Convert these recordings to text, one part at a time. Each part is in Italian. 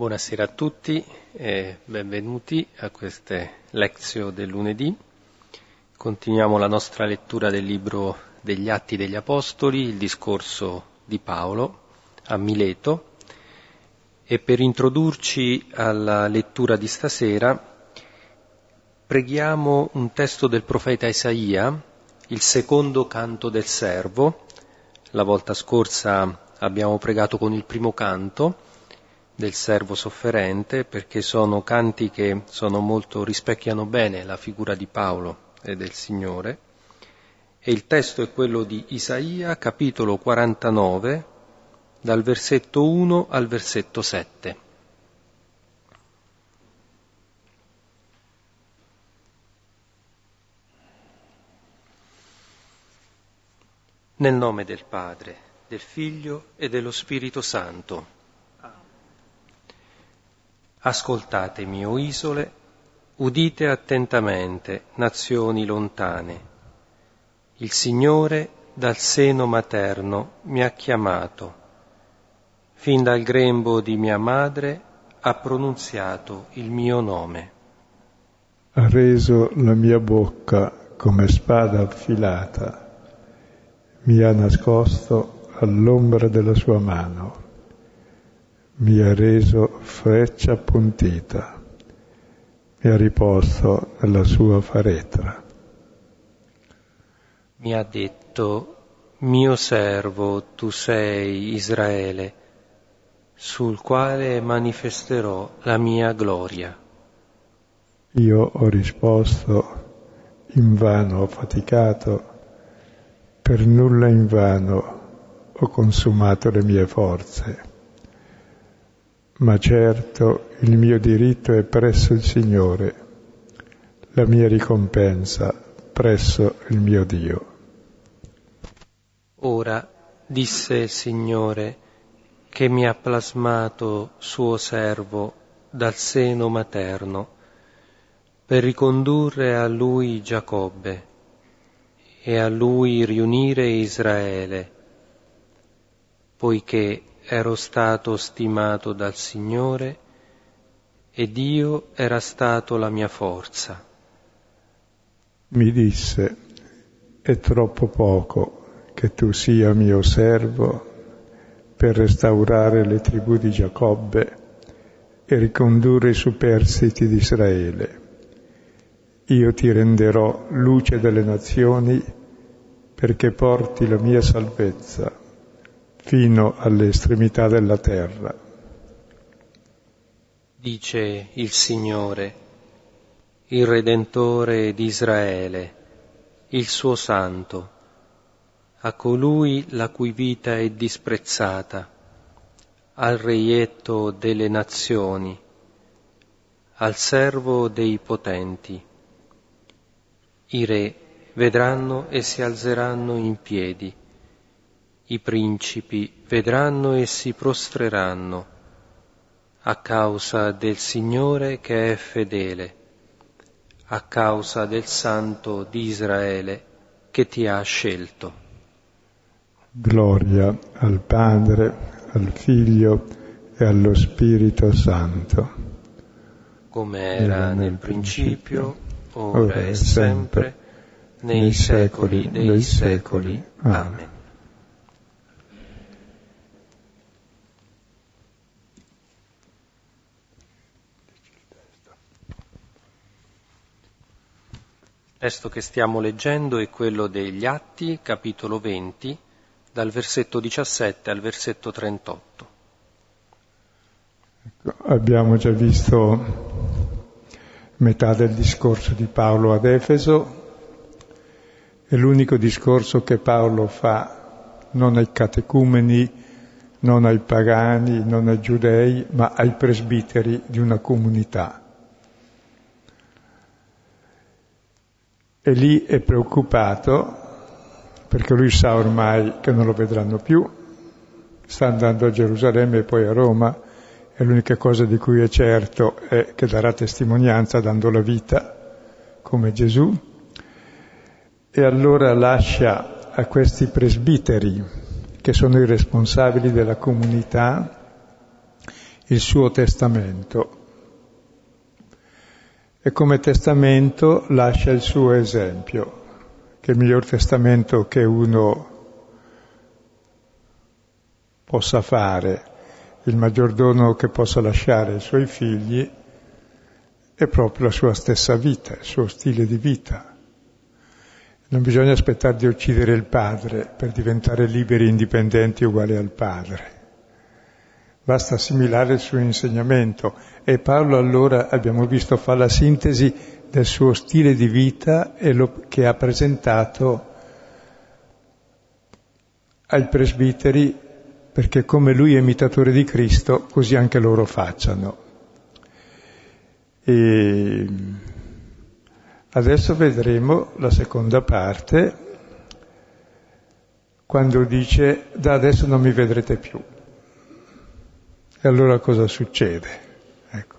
Buonasera a tutti e benvenuti a queste lezioni del lunedì. Continuiamo la nostra lettura del libro degli Atti degli Apostoli, il discorso di Paolo a Mileto. E per introdurci alla lettura di stasera preghiamo un testo del profeta Isaia, il secondo canto del servo. La volta scorsa abbiamo pregato con il primo canto del servo sofferente, perché sono canti che rispecchiano bene la figura di Paolo e del Signore. E il testo è quello di Isaia, capitolo 49, dal versetto 1 al versetto 7. Nel nome del Padre, del Figlio e dello Spirito Santo. Ascoltatemi, o isole, udite attentamente, nazioni lontane. Il Signore dal seno materno mi ha chiamato. Fin dal grembo di mia madre ha pronunziato il mio nome. Ha reso la mia bocca come spada affilata, mi ha nascosto all'ombra della sua mano, mi ha reso freccia appuntita, mi ha riposto nella sua faretra. Mi ha detto, mio servo tu sei Israele, sul quale manifesterò la mia gloria. Io ho risposto, invano ho faticato, per nulla invano ho consumato le mie forze. Ma certo il mio diritto è presso il Signore, la mia ricompensa presso il mio Dio. Ora, disse il Signore, che mi ha plasmato suo servo dal seno materno, per ricondurre a lui Giacobbe e a lui riunire Israele, poiché ero stato stimato dal Signore e Dio era stato la mia forza. Mi disse, è troppo poco che tu sia mio servo per restaurare le tribù di Giacobbe e ricondurre i superstiti di Israele. Io ti renderò luce delle nazioni perché porti la mia salvezza fino alle estremità della terra. Dice il Signore, il Redentore di Israele, il suo Santo, a colui la cui vita è disprezzata, al reietto delle nazioni, al servo dei potenti. I re vedranno e si alzeranno in piedi, i principi vedranno e si prostreranno, a causa del Signore che è fedele, a causa del Santo di Israele che ti ha scelto. Gloria al Padre, al Figlio e allo Spirito Santo. Come era nel principio, ora e sempre, nei secoli dei secoli. Amen. Il testo che stiamo leggendo è quello degli Atti, capitolo 20, dal versetto 17 al versetto 38. Abbiamo già visto metà del discorso di Paolo ad Efeso, e l'unico discorso che Paolo fa non ai catecumeni, non ai pagani, non ai giudei, ma ai presbiteri di una comunità. E lì è preoccupato perché lui sa ormai che non lo vedranno più, sta andando a Gerusalemme e poi a Roma, e l'unica cosa di cui è certo è che darà testimonianza dando la vita come Gesù. E allora lascia a questi presbiteri, che sono i responsabili della comunità, il suo testamento e come testamento lascia il suo esempio, che è il miglior testamento che uno possa fare, il maggior dono che possa lasciare ai suoi figli è proprio la sua stessa vita, il suo stile di vita. Non bisogna aspettare di uccidere il padre per diventare liberi e indipendenti uguali al padre. Basta assimilare il suo insegnamento. E Paolo allora, abbiamo visto, fa la sintesi del suo stile di vita e che ha presentato ai presbiteri perché come lui è imitatore di Cristo, così anche loro facciano. E adesso vedremo la seconda parte, quando dice da adesso non mi vedrete più. E allora cosa succede? Ecco.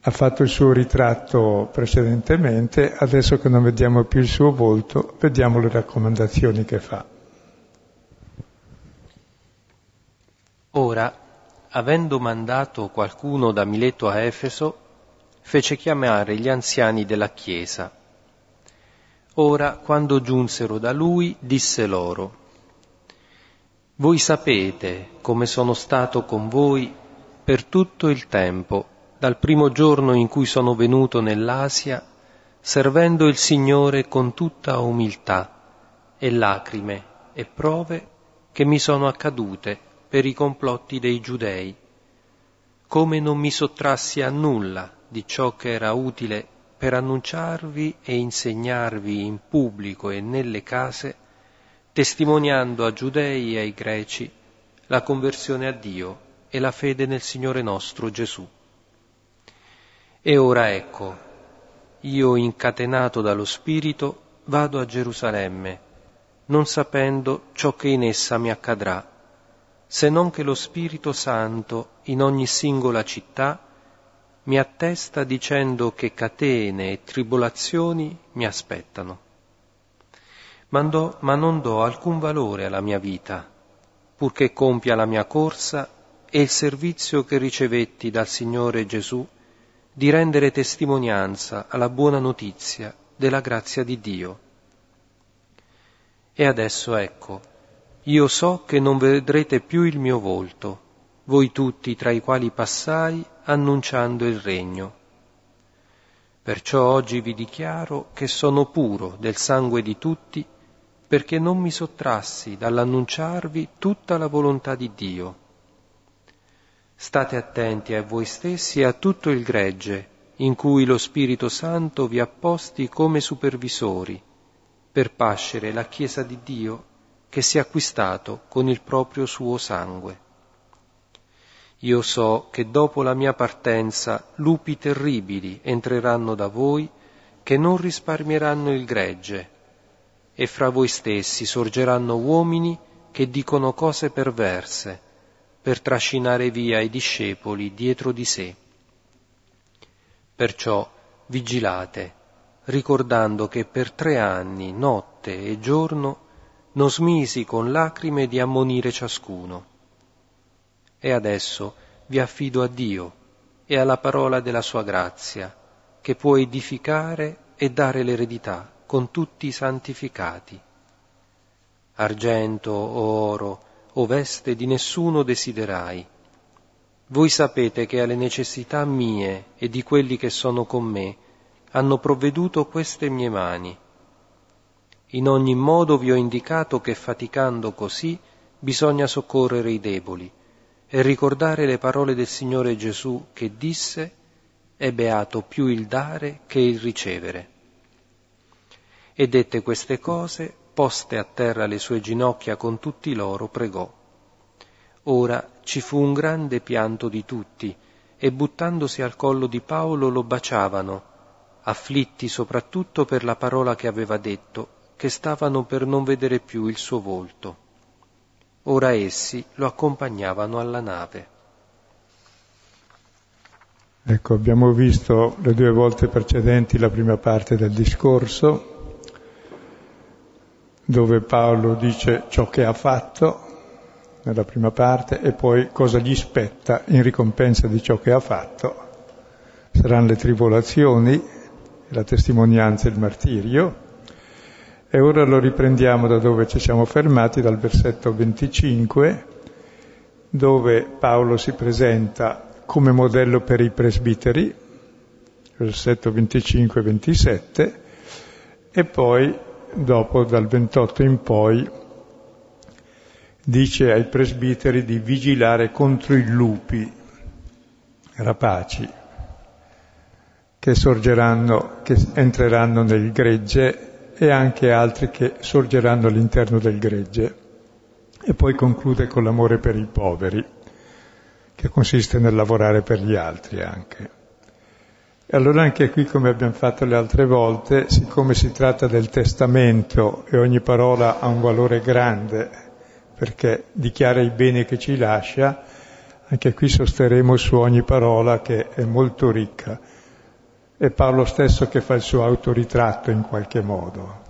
Ha fatto il suo ritratto precedentemente, adesso che non vediamo più il suo volto, vediamo le raccomandazioni che fa. Ora, avendo mandato qualcuno da Mileto a Efeso, fece chiamare gli anziani della Chiesa. Ora, quando giunsero da lui, disse loro: voi sapete come sono stato con voi per tutto il tempo, dal primo giorno in cui sono venuto nell'Asia, servendo il Signore con tutta umiltà e lacrime e prove che mi sono accadute per i complotti dei giudei, come non mi sottrassi a nulla di ciò che era utile per annunciarvi e insegnarvi in pubblico e nelle case, testimoniando a giudei e ai greci la conversione a Dio e la fede nel Signore nostro Gesù. E ora ecco, io incatenato dallo Spirito vado a Gerusalemme, non sapendo ciò che in essa mi accadrà, se non che lo Spirito Santo in ogni singola città mi attesta dicendo che catene e tribolazioni mi aspettano. Ma non do alcun valore alla mia vita, purché compia la mia corsa e il servizio che ricevetti dal Signore Gesù di rendere testimonianza alla buona notizia della grazia di Dio. E adesso ecco, io so che non vedrete più il mio volto, voi tutti tra i quali passai annunciando il regno. Perciò oggi vi dichiaro che sono puro del sangue di tutti, perché non mi sottrassi dall'annunciarvi tutta la volontà di Dio. State attenti a voi stessi e a tutto il gregge, in cui lo Spirito Santo vi ha posti come supervisori, per pascere la Chiesa di Dio che si è acquistato con il proprio suo sangue. Io so che dopo la mia partenza lupi terribili entreranno da voi, che non risparmieranno il gregge, e fra voi stessi sorgeranno uomini che dicono cose perverse, per trascinare via i discepoli dietro di sé. Perciò vigilate, ricordando che per 3 anni, notte e giorno, non smisi con lacrime di ammonire ciascuno. E adesso vi affido a Dio e alla parola della sua grazia, che può edificare e dare l'eredità con tutti i santificati. Argento o oro o veste di nessuno desiderai. Voi sapete che alle necessità mie e di quelli che sono con me hanno provveduto queste mie mani. In ogni modo vi ho indicato che faticando così bisogna soccorrere i deboli e ricordare le parole del Signore Gesù che disse: è beato più il dare che il ricevere. E dette queste cose, poste a terra le sue ginocchia con tutti loro, pregò. Ora ci fu un grande pianto di tutti, e buttandosi al collo di Paolo lo baciavano, afflitti soprattutto per la parola che aveva detto, che stavano per non vedere più il suo volto. Ora essi lo accompagnavano alla nave. Ecco, abbiamo visto le 2 volte precedenti la prima parte del discorso, dove Paolo dice ciò che ha fatto, nella prima parte, e poi cosa gli spetta in ricompensa di ciò che ha fatto. Saranno le tribolazioni, la testimonianza e il martirio. E ora lo riprendiamo da dove ci siamo fermati, dal versetto 25, dove Paolo si presenta come modello per i presbiteri, versetto 25-27, e poi dopo dal 28 in poi dice ai presbiteri di vigilare contro i lupi rapaci che sorgeranno, che entreranno nel gregge, e anche altri che sorgeranno all'interno del gregge. E poi conclude con l'amore per i poveri, che consiste nel lavorare per gli altri anche. E allora anche qui, come abbiamo fatto le altre volte, siccome si tratta del testamento e ogni parola ha un valore grande perché dichiara i beni che ci lascia, anche qui sosterremo su ogni parola che è molto ricca. È Paolo stesso che fa il suo autoritratto in qualche modo,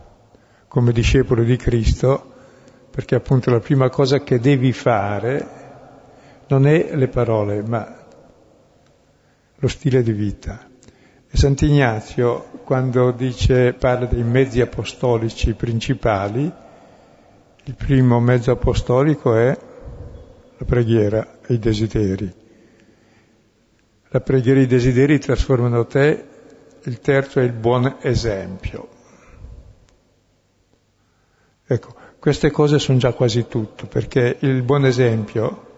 come discepolo di Cristo, perché appunto la prima cosa che devi fare non è le parole, ma lo stile di vita. E Sant'Ignazio, quando dice, parla dei mezzi apostolici principali, il primo mezzo apostolico è la preghiera e i desideri. La preghiera e i desideri trasformano te. Il terzo è il buon esempio. Ecco, queste cose sono già quasi tutto, perché il buon esempio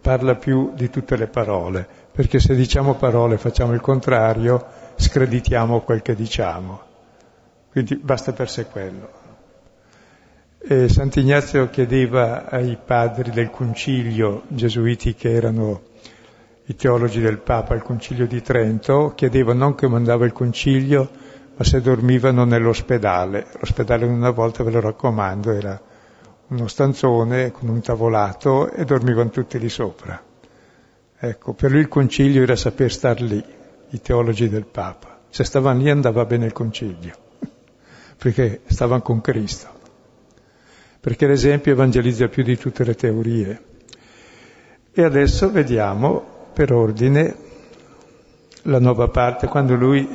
parla più di tutte le parole, perché se diciamo parole facciamo il contrario, screditiamo quel che diciamo. Quindi basta per sé quello. E Sant'Ignazio chiedeva ai padri del concilio gesuiti, che erano i teologi del Papa al Concilio di Trento, chiedevano non che mandava il Concilio, ma se dormivano nell'ospedale. L'ospedale una volta, ve lo raccomando, era uno stanzone con un tavolato e dormivano tutti lì sopra. Ecco, per lui il Concilio era saper star lì, i teologi del Papa. Se stavano lì andava bene il Concilio, perché stavano con Cristo. Perché l'esempio evangelizza più di tutte le teorie. E adesso vediamo per ordine la nuova parte, quando lui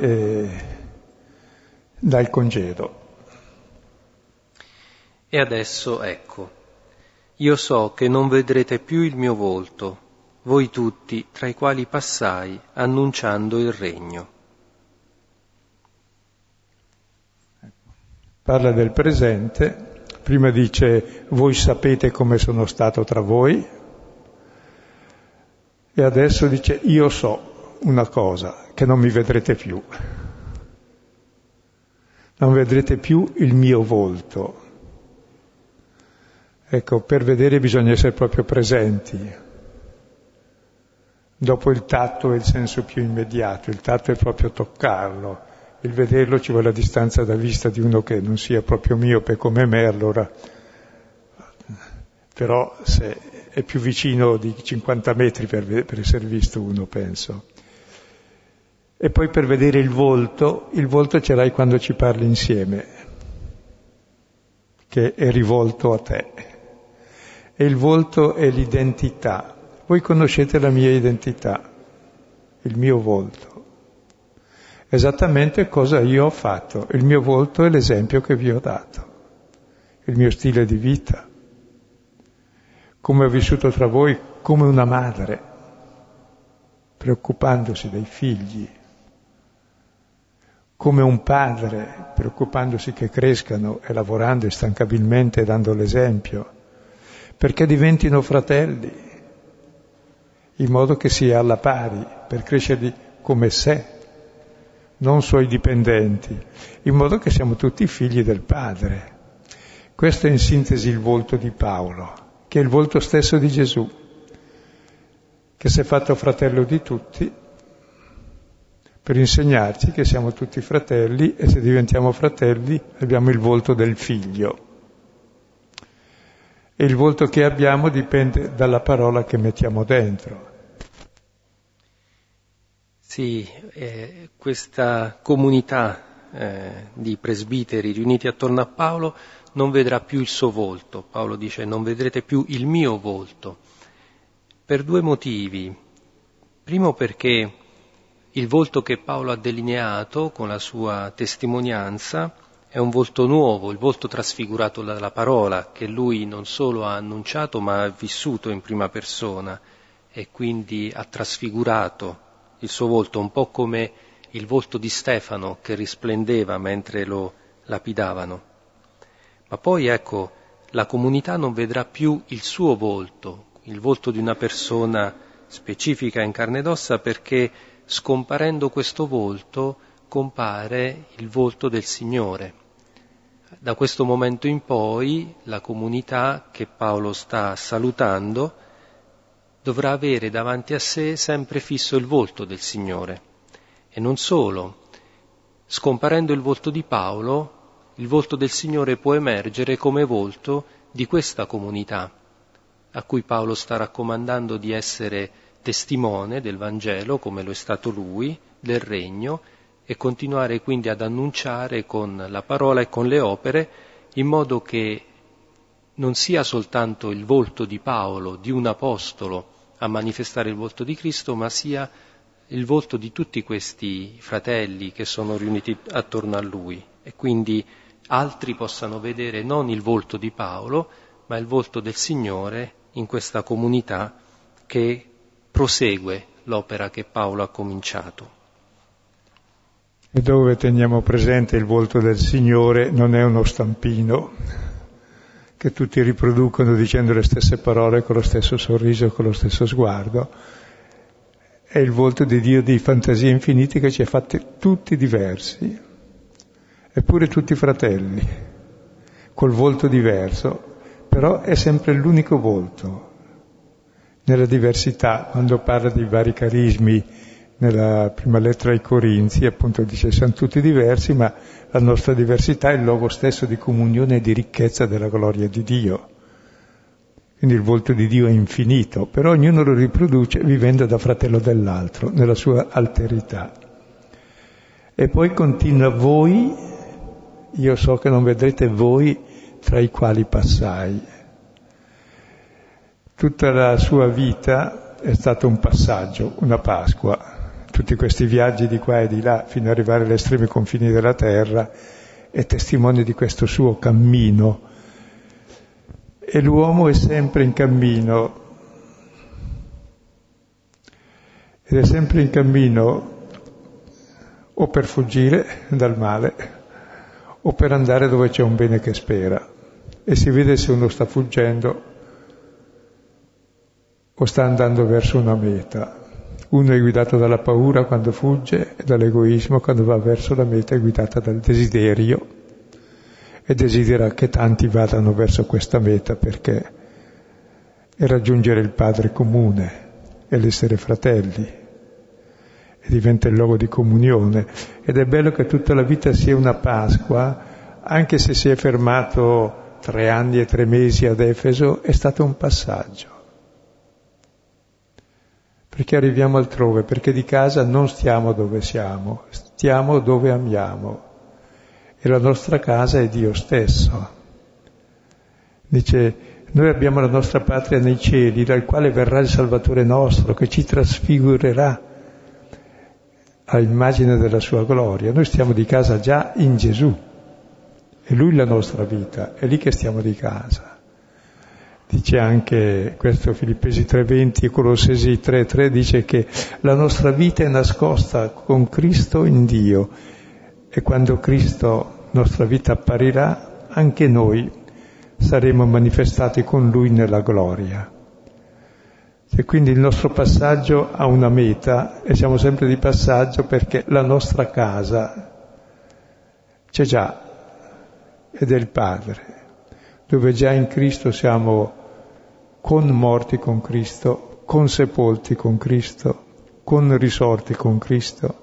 dà il congedo. E adesso ecco, io so che non vedrete più il mio volto, voi tutti tra i quali passai annunciando il regno. Parla del presente, prima dice voi sapete come sono stato tra voi, e adesso dice io so una cosa, che non mi vedrete più, non vedrete più il mio volto. Ecco, per vedere bisogna essere proprio presenti, dopo il tatto è il senso più immediato, il tatto è proprio toccarlo, il vederlo ci vuole la distanza da vista di uno che non sia proprio miope come me, allora però se è più vicino di 50 metri per essere visto uno, penso. E poi per vedere il volto ce l'hai quando ci parli insieme, che è rivolto a te. E il volto è l'identità. Voi conoscete la mia identità, il mio volto. Esattamente cosa io ho fatto. Il mio volto è l'esempio che vi ho dato, il mio stile di vita, come ho vissuto tra voi come una madre, preoccupandosi dei figli, come un padre, preoccupandosi che crescano e lavorando instancabilmente e dando l'esempio, perché diventino fratelli, in modo che sia alla pari, per crescerli come sé, non suoi dipendenti, in modo che siamo tutti figli del padre. Questo è in sintesi il volto di Paolo, che è il volto stesso di Gesù, che si è fatto fratello di tutti per insegnarci che siamo tutti fratelli, e se diventiamo fratelli abbiamo il volto del figlio. E il volto che abbiamo dipende dalla parola che mettiamo dentro. Sì, questa comunità di presbiteri riuniti attorno a Paolo non vedrà più il suo volto. Paolo dice: non vedrete più il mio volto, per due motivi. Primo, perché il volto che Paolo ha delineato con la sua testimonianza è un volto nuovo, il volto trasfigurato dalla parola, che lui non solo ha annunciato ma ha vissuto in prima persona, e quindi ha trasfigurato il suo volto, un po' come il volto di Stefano che risplendeva mentre lo lapidavano. Ma poi, ecco, la comunità non vedrà più il suo volto, il volto di una persona specifica in carne ed ossa, perché scomparendo questo volto compare il volto del Signore. Da questo momento in poi la comunità che Paolo sta salutando dovrà avere davanti a sé sempre fisso il volto del Signore. E non solo, scomparendo il volto di Paolo, il volto del Signore può emergere come volto di questa comunità, a cui Paolo sta raccomandando di essere testimone del Vangelo, come lo è stato lui, del Regno, e continuare quindi ad annunciare con la parola e con le opere, in modo che non sia soltanto il volto di Paolo, di un apostolo, a manifestare il volto di Cristo, ma sia il volto di tutti questi fratelli che sono riuniti attorno a lui. E quindi altri possano vedere non il volto di Paolo, ma il volto del Signore in questa comunità che prosegue l'opera che Paolo ha cominciato. E dove teniamo presente il volto del Signore non è uno stampino che tutti riproducono dicendo le stesse parole, con lo stesso sorriso, con lo stesso sguardo. È il volto di Dio di fantasie infinite che ci ha fatti tutti diversi, eppure tutti fratelli, col volto diverso, però è sempre l'unico volto. Nella diversità, quando parla dei vari carismi, nella prima lettera ai Corinzi, appunto dice: siamo tutti diversi, ma la nostra diversità è il luogo stesso di comunione e di ricchezza della gloria di Dio. Quindi il volto di Dio è infinito, però ognuno lo riproduce vivendo da fratello dell'altro, nella sua alterità. E poi continua: voi, io so che non vedrete voi tra i quali passai. Tutta la sua vita è stato un passaggio, una Pasqua. Tutti questi viaggi di qua e di là fino ad arrivare agli estremi confini della terra è testimone di questo suo cammino. E l'uomo è sempre in cammino, ed è sempre in cammino o per fuggire dal male o per andare dove c'è un bene che spera, e si vede se uno sta fuggendo o sta andando verso una meta. Uno è guidato dalla paura quando fugge, e dall'egoismo quando va verso la meta, è guidata dal desiderio e desidera che tanti vadano verso questa meta, perché è raggiungere il Padre comune, è l'essere fratelli, e diventa il luogo di comunione. Ed è bello che tutta la vita sia una Pasqua, anche se si è fermato 3 anni e 3 mesi ad Efeso, è stato un passaggio, perché arriviamo altrove, perché di casa non stiamo dove siamo, stiamo dove amiamo, e la nostra casa è Dio stesso. Dice: noi abbiamo la nostra patria nei cieli, dal quale verrà il Salvatore nostro, che ci trasfigurerà all'immagine della sua gloria. Noi stiamo di casa già in Gesù, è Lui la nostra vita, è lì che stiamo di casa. Dice anche questo Filippesi 3,20 e Colossesi 3,3, dice che la nostra vita è nascosta con Cristo in Dio, e quando Cristo, nostra vita, apparirà, anche noi saremo manifestati con Lui nella gloria. E quindi il nostro passaggio ha una meta, e siamo sempre di passaggio, perché la nostra casa c'è già, ed è il Padre, dove già in Cristo siamo conmorti con Cristo, consepolti con Cristo, conrisorti con Cristo,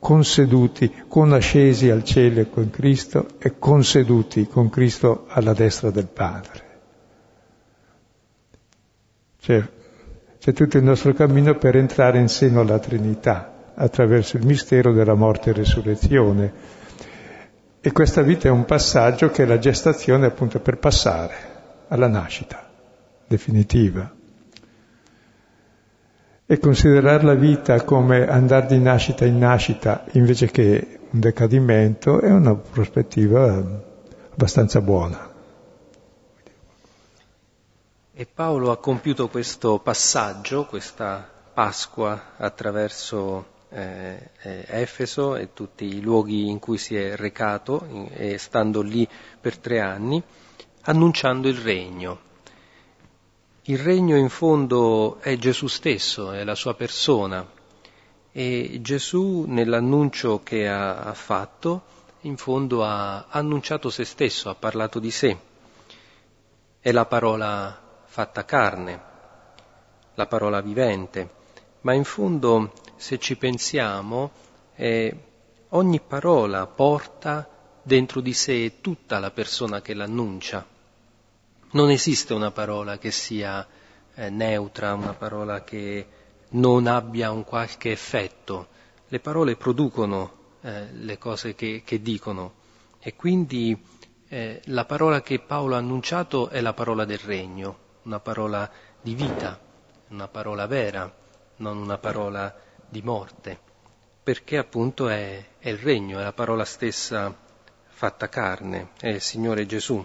conseduti, conascesi al cielo con Cristo, e conseduti con Cristo alla destra del Padre. C'è tutto il nostro cammino per entrare in seno alla Trinità, attraverso il mistero della morte e resurrezione. E questa vita è un passaggio che è la gestazione appunto per passare alla nascita definitiva. E considerare la vita come andare di nascita in nascita invece che un decadimento è una prospettiva abbastanza buona. E Paolo ha compiuto questo passaggio, questa Pasqua attraverso Efeso e tutti i luoghi in cui si è recato e stando lì per 3 anni, annunciando il regno. Il regno in fondo è Gesù stesso, è la sua persona, e Gesù nell'annuncio che ha fatto in fondo ha annunciato se stesso, ha parlato di sé. È la parola fatta carne, la parola vivente, ma in fondo se ci pensiamo ogni parola porta dentro di sé tutta la persona che l'annuncia. Non esiste una parola che sia neutra, una parola che non abbia un qualche effetto. Le parole producono le cose che dicono, e quindi la parola che Paolo ha annunciato è la parola del regno, una parola di vita, una parola vera, non una parola di morte, perché appunto è il regno, è la parola stessa fatta carne, è il Signore Gesù.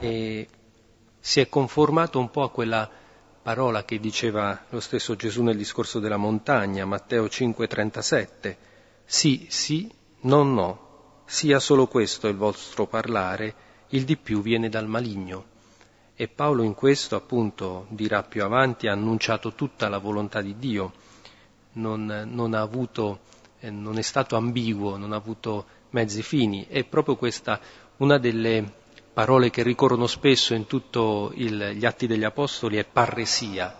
E si è conformato un po' a quella parola che diceva lo stesso Gesù nel discorso della montagna, Matteo 5,37, sì, sì, no, no, sia solo questo il vostro parlare, il di più viene dal maligno. E Paolo in questo appunto dirà più avanti, ha annunciato tutta la volontà di Dio, non è stato ambiguo, non ha avuto mezzi fini. È proprio questa una delle parole che ricorrono spesso in tutto gli Atti degli Apostoli, è parresia,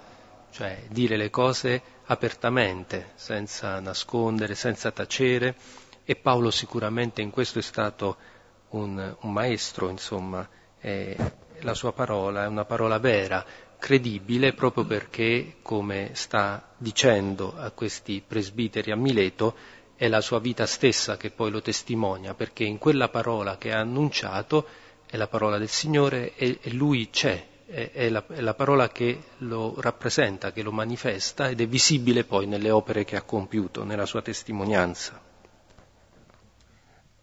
cioè dire le cose apertamente, senza nascondere, senza tacere, e Paolo sicuramente in questo è stato un maestro, insomma, la sua parola è una parola vera, credibile, proprio perché, come sta dicendo a questi presbiteri a Mileto, è la sua vita stessa che poi lo testimonia, perché in quella parola che ha annunciato è la parola del Signore e Lui c'è, è la parola che lo rappresenta, che lo manifesta ed è visibile poi nelle opere che ha compiuto, nella sua testimonianza.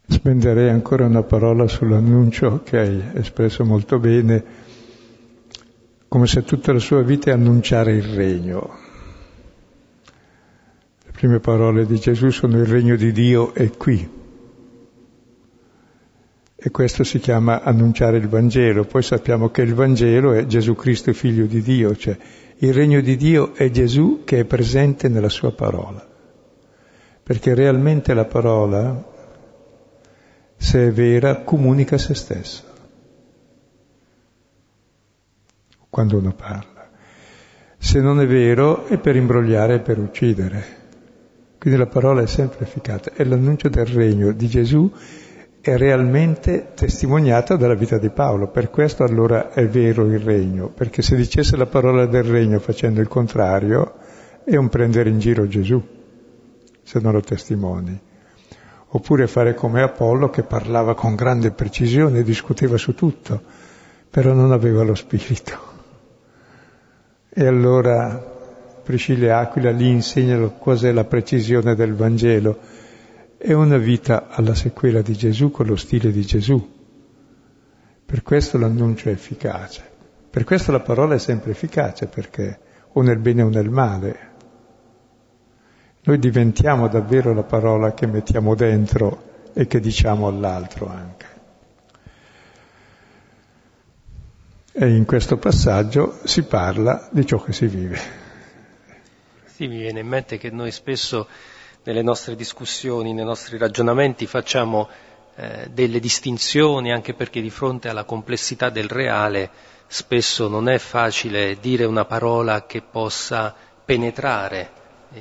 Spenderei ancora una parola sull'annuncio che hai espresso molto bene, come se tutta la sua vita è annunciare il regno. Le prime parole di Gesù sono il regno di Dio è qui. E questo si chiama annunciare il Vangelo. Poi sappiamo che il Vangelo è Gesù Cristo figlio di Dio, cioè il regno di Dio è Gesù che è presente nella sua parola, perché realmente la parola, se è vera, comunica se stessa quando uno parla. Se non è vero è per imbrogliare e per uccidere, quindi la parola è sempre efficace. È l'annuncio del regno di Gesù, è realmente testimoniata dalla vita di Paolo. Per questo allora è vero il regno, perché se dicesse la parola del regno facendo il contrario è un prendere in giro Gesù, se non lo testimoni. Oppure fare come Apollo, che parlava con grande precisione, discuteva su tutto, però non aveva lo spirito. E allora Priscilla e Aquila gli insegnano cos'è la precisione del Vangelo. È una vita alla sequela di Gesù, con lo stile di Gesù. Per questo l'annuncio è efficace. Per questo la parola è sempre efficace, perché o nel bene o nel male. Noi diventiamo davvero la parola che mettiamo dentro e che diciamo all'altro anche. E in questo passaggio si parla di ciò che si vive. Sì, mi viene in mente che noi spesso nelle nostre discussioni, nei nostri ragionamenti facciamo delle distinzioni, anche perché di fronte alla complessità del reale spesso non è facile dire una parola che possa penetrare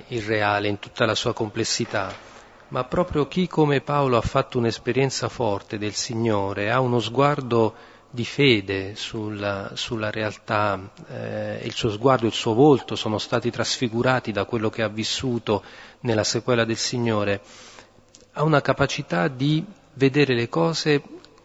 il reale in tutta la sua complessità, ma proprio chi come Paolo ha fatto un'esperienza forte del Signore, ha uno sguardo di fede sulla realtà, il suo sguardo, il suo volto sono stati trasfigurati da quello che ha vissuto nella sequela del Signore, ha una capacità di vedere le cose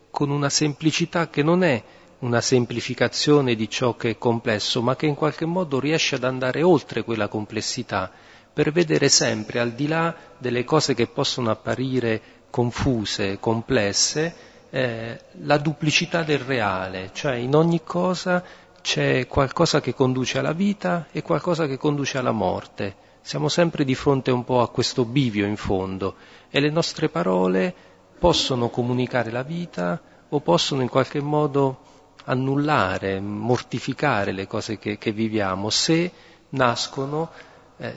con una semplicità che non è una semplificazione di ciò che è complesso, ma che in qualche modo riesce ad andare oltre quella complessità, per vedere sempre al di là delle cose che possono apparire confuse, complesse, la duplicità del reale, cioè in ogni cosa c'è qualcosa che conduce alla vita e qualcosa che conduce alla morte. Siamo sempre di fronte un po' a questo bivio in fondo, e le nostre parole possono comunicare la vita o possono in qualche modo annullare, mortificare le cose che viviamo, se nascono,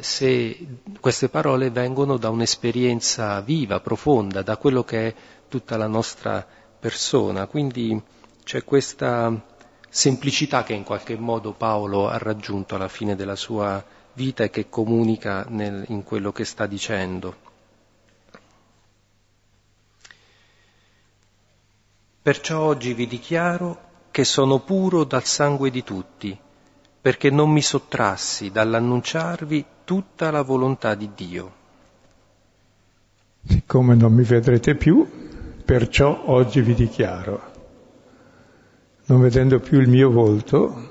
se queste parole vengono da un'esperienza viva, profonda, da quello che è tutta la nostra persona. Quindi c'è questa semplicità che in qualche modo Paolo ha raggiunto alla fine della sua vita e che comunica in quello che sta dicendo. Perciò oggi vi dichiaro che sono puro dal sangue di tutti, perché non mi sottrassi dall'annunciarvi tutta la volontà di Dio. Siccome non mi vedrete più, perciò oggi vi dichiaro, non vedendo più il mio volto,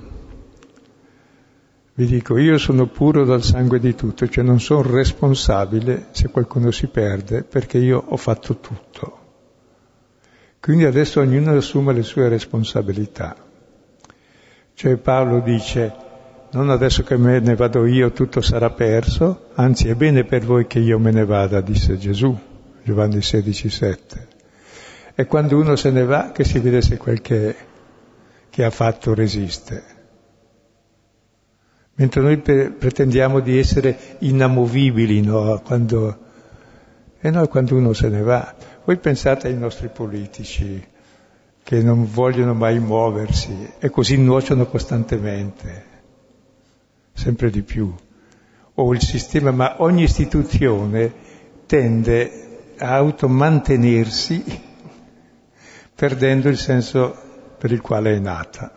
vi dico, io sono puro dal sangue di tutto, cioè non sono responsabile se qualcuno si perde, perché io ho fatto tutto. Quindi adesso ognuno assume le sue responsabilità. Cioè Paolo dice, non adesso che me ne vado io tutto sarà perso, anzi è bene per voi che io me ne vada, disse Gesù, Giovanni 16,7. E quando uno se ne va, che si vede se quel che ha fatto resiste. Mentre noi pretendiamo di essere inamovibili, no? Quando uno se ne va. Voi pensate ai nostri politici, che non vogliono mai muoversi, e così nuociono costantemente, sempre di più. O il sistema, ma ogni istituzione tende a automantenersi, perdendo il senso per il quale è nata.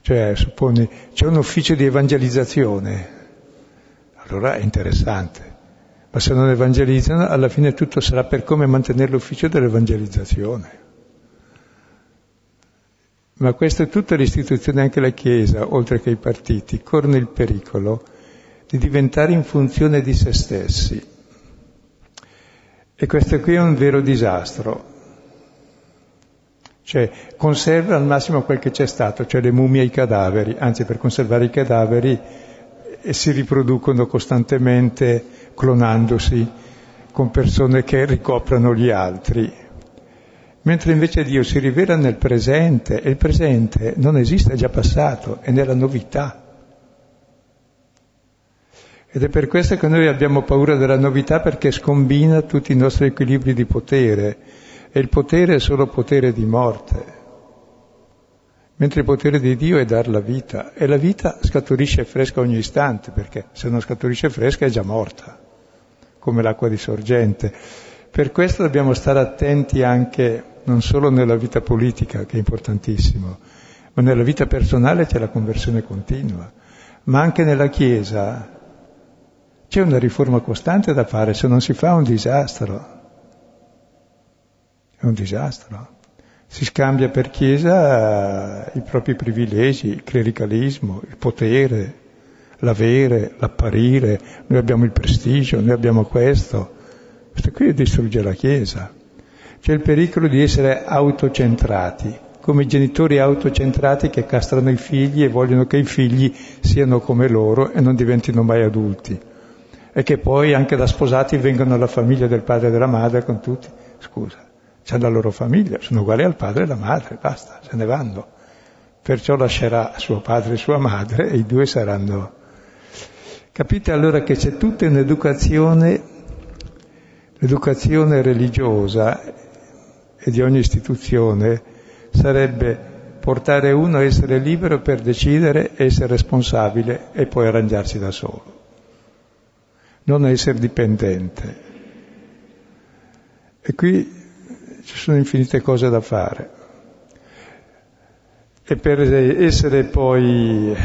Cioè, supponi, c'è un ufficio di evangelizzazione, allora è interessante, ma se non evangelizzano, alla fine tutto sarà per come mantenere l'ufficio dell'evangelizzazione. Ma questa è tutta l'istituzione, anche la Chiesa, oltre che i partiti, corre il pericolo di diventare in funzione di se stessi. E questo qui è un vero disastro. Cioè, conserva al massimo quel che c'è stato, cioè le mummie e i cadaveri, anzi per conservare i cadaveri si riproducono costantemente clonandosi con persone che ricoprano gli altri. Mentre invece Dio si rivela nel presente, e il presente non esiste, è già passato, è nella novità. Ed è per questo che noi abbiamo paura della novità, perché scombina tutti i nostri equilibri di potere. E il potere è solo potere di morte, mentre il potere di Dio è dar la vita, e la vita scaturisce fresca ogni istante, perché se non scaturisce fresca è già morta, come l'acqua di sorgente. Per questo dobbiamo stare attenti anche, non solo nella vita politica, che è importantissimo, ma nella vita personale c'è la conversione continua, ma anche nella Chiesa c'è una riforma costante da fare, se non si fa un disastro. È un disastro. Si scambia per Chiesa i propri privilegi, il clericalismo, il potere, l'avere, l'apparire, noi abbiamo il prestigio, noi abbiamo questo. Questo qui distrugge la Chiesa. C'è il pericolo di essere autocentrati, come i genitori autocentrati che castrano i figli e vogliono che i figli siano come loro e non diventino mai adulti. E che poi anche da sposati vengano alla famiglia del padre e della madre con tutti. Scusa. C'è la loro famiglia, sono uguali al padre e alla madre, basta, se ne vanno. Perciò lascerà suo padre e sua madre e i due saranno. Capite allora che c'è tutta un'educazione, l'educazione religiosa e di ogni istituzione sarebbe portare uno a essere libero per decidere, essere responsabile e poi arrangiarsi da solo. Non essere dipendente. E qui ci sono infinite cose da fare, e per essere poi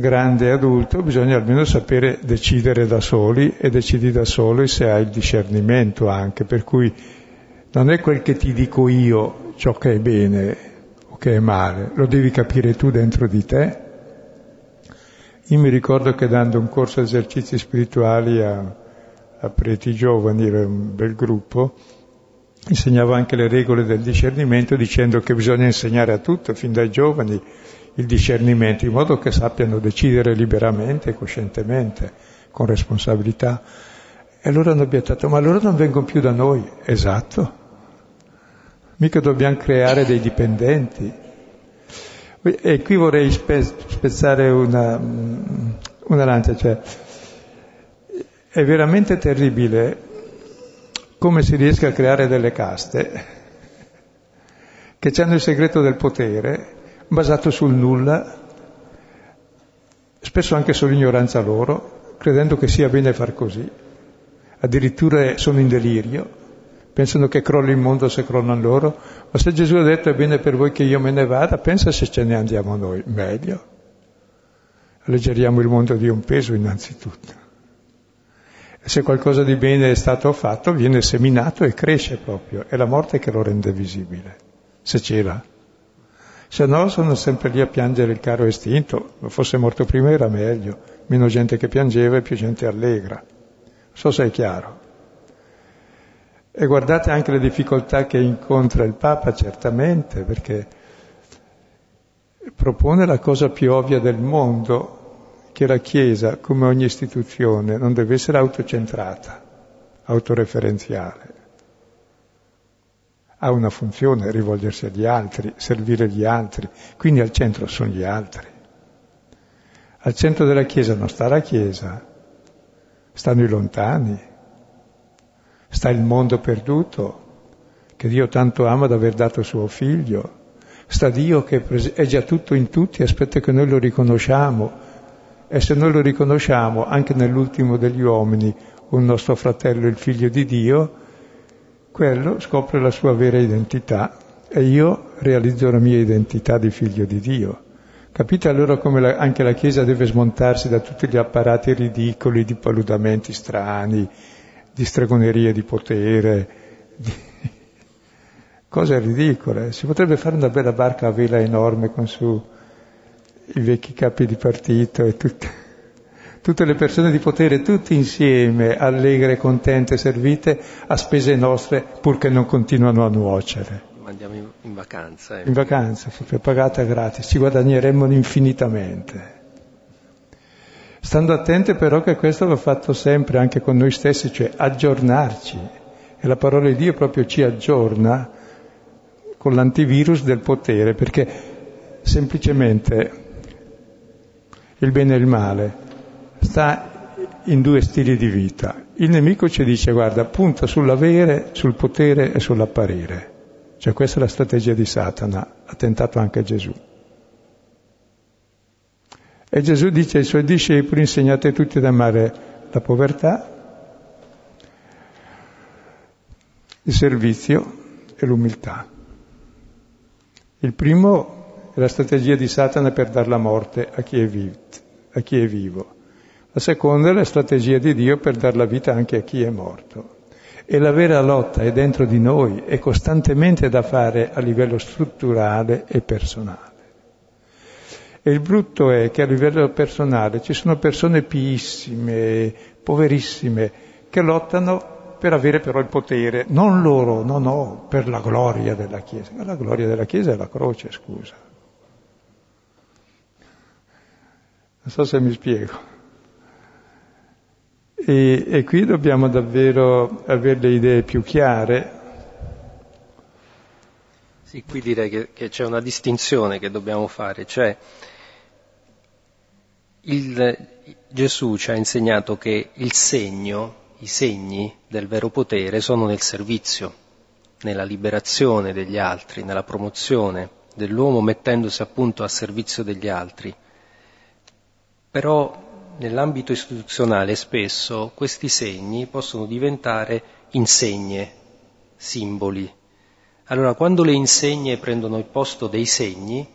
grande adulto bisogna almeno sapere decidere da soli, e decidi da solo se hai il discernimento anche, per cui non è quel che ti dico io ciò che è bene o che è male, lo devi capire tu dentro di te. Io mi ricordo che dando un corso di esercizi spirituali a preti giovani, era un bel gruppo, insegnavo anche le regole del discernimento, dicendo che bisogna insegnare a tutti, fin dai giovani, il discernimento, in modo che sappiano decidere liberamente, coscientemente, con responsabilità. E allora hanno obiettato, ma loro non vengono più da noi. Esatto. Mica dobbiamo creare dei dipendenti. E qui vorrei spezzare una lancia, cioè è veramente terribile come si riesca a creare delle caste che hanno il segreto del potere basato sul nulla, spesso anche sull'ignoranza loro, credendo che sia bene far così. Addirittura sono in delirio, pensano che crolli il mondo se crollano loro. Ma se Gesù ha detto è bene per voi che io me ne vada, pensa se ce ne andiamo noi, meglio. Alleggeriamo il mondo di un peso innanzitutto. Se qualcosa di bene è stato fatto, viene seminato e cresce proprio. È la morte che lo rende visibile, se c'era. Se no sono sempre lì a piangere il caro estinto. Fosse morto prima era meglio, meno gente che piangeva e più gente allegra. So se è chiaro. E guardate anche le difficoltà che incontra il Papa, certamente, perché propone la cosa più ovvia del mondo, che la Chiesa, come ogni istituzione, non deve essere autocentrata, autoreferenziale. Ha una funzione, rivolgersi agli altri, servire gli altri, quindi al centro sono gli altri. Al centro della Chiesa non sta la Chiesa, stanno i lontani, sta il mondo perduto, che Dio tanto ama d'aver dato suo Figlio, sta Dio che è già tutto in tutti, aspetta che noi lo riconosciamo. E se noi lo riconosciamo anche nell'ultimo degli uomini, un nostro fratello, il Figlio di Dio, quello scopre la sua vera identità e io realizzo la mia identità di Figlio di Dio. Capite allora come anche la Chiesa deve smontarsi da tutti gli apparati ridicoli di paludamenti strani, di stregonerie di potere, di cose ridicole. Si potrebbe fare una bella barca a vela enorme con su i vecchi capi di partito e tutte le persone di potere, tutti insieme, allegre, contente, servite, a spese nostre, purché non continuano a nuocere. Andiamo in vacanza. In vacanza, pagata gratis, ci guadagneremmo infinitamente. Stando attenti però che questo va fatto sempre anche con noi stessi, cioè aggiornarci. E la parola di Dio proprio ci aggiorna con l'antivirus del potere, perché semplicemente il bene e il male sta in due stili di vita. Il nemico ci dice, guarda, punta sull'avere, sul potere e sull'apparire. Cioè questa è la strategia di Satana, ha tentato anche Gesù. E Gesù dice ai suoi discepoli, insegnate tutti ad amare la povertà, il servizio e l'umiltà. Il primo è la strategia di Satana per dar la morte a chi è vivo. La seconda è la strategia di Dio per dar la vita anche a chi è morto. E la vera lotta è dentro di noi, è costantemente da fare a livello strutturale e personale. E il brutto è che a livello personale ci sono persone piissime, poverissime, che lottano per avere però il potere, non loro, no, per la gloria della Chiesa. Ma la gloria della Chiesa è la croce, scusa. Non so se mi spiego. E qui dobbiamo davvero avere le idee più chiare. Sì, qui direi che c'è una distinzione che dobbiamo fare, cioè Gesù ci ha insegnato che i segni del vero potere sono nel servizio, nella liberazione degli altri, nella promozione dell'uomo mettendosi appunto a servizio degli altri. Però nell'ambito istituzionale spesso questi segni possono diventare insegne, simboli. Allora quando le insegne prendono il posto dei segni,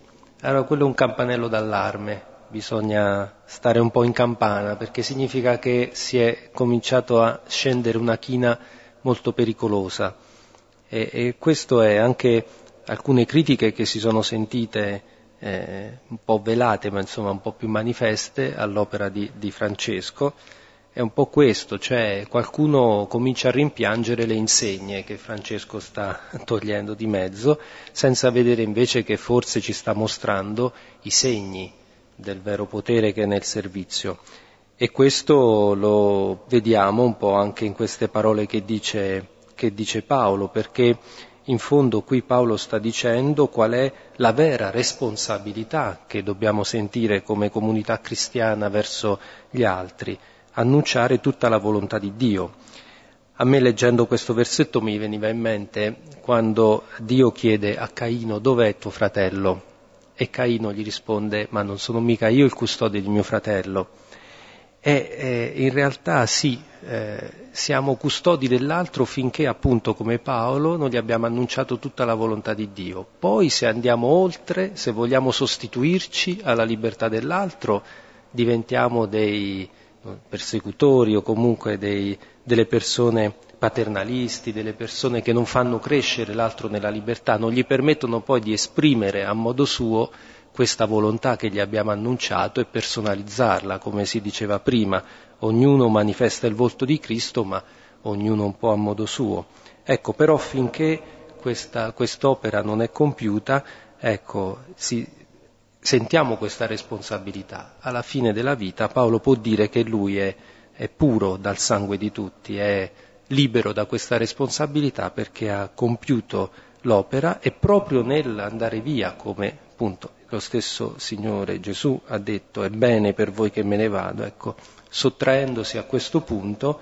allora quello è un campanello d'allarme bisogna stare un po' in campana, perché significa che si è cominciato a scendere una china molto pericolosa. E questo è anche alcune critiche che si sono sentite un po' velate, ma insomma un po' più manifeste all'opera di Francesco. È un po' questo, cioè qualcuno comincia a rimpiangere le insegne che Francesco sta togliendo di mezzo, senza vedere invece che forse ci sta mostrando i segni del vero potere che è nel servizio. E questo lo vediamo un po' anche in queste parole che dice Paolo, perché in fondo qui Paolo sta dicendo qual è la vera responsabilità che dobbiamo sentire come comunità cristiana verso gli altri. Annunciare tutta la volontà di Dio. A me, leggendo questo versetto, mi veniva in mente quando Dio chiede a Caino: dov'è tuo fratello? E Caino gli risponde: ma non sono mica io il custode di mio fratello. E in realtà sì, siamo custodi dell'altro finché, appunto, come Paolo, noi gli abbiamo annunciato tutta la volontà di Dio. Poi, se andiamo oltre, se vogliamo sostituirci alla libertà dell'altro, diventiamo dei persecutori o comunque delle persone paternalisti, delle persone che non fanno crescere l'altro nella libertà, non gli permettono poi di esprimere a modo suo questa volontà che gli abbiamo annunciato e personalizzarla, come si diceva prima. Ognuno manifesta il volto di Cristo, ma ognuno un po' a modo suo. Ecco, però finché quest'opera non è compiuta, ecco, sentiamo questa responsabilità. Alla fine della vita Paolo può dire che lui è puro dal sangue di tutti, è libero da questa responsabilità perché ha compiuto l'opera, e proprio nell'andare via, come appunto lo stesso Signore Gesù ha detto: è bene per voi che me ne vado, ecco, sottraendosi a questo punto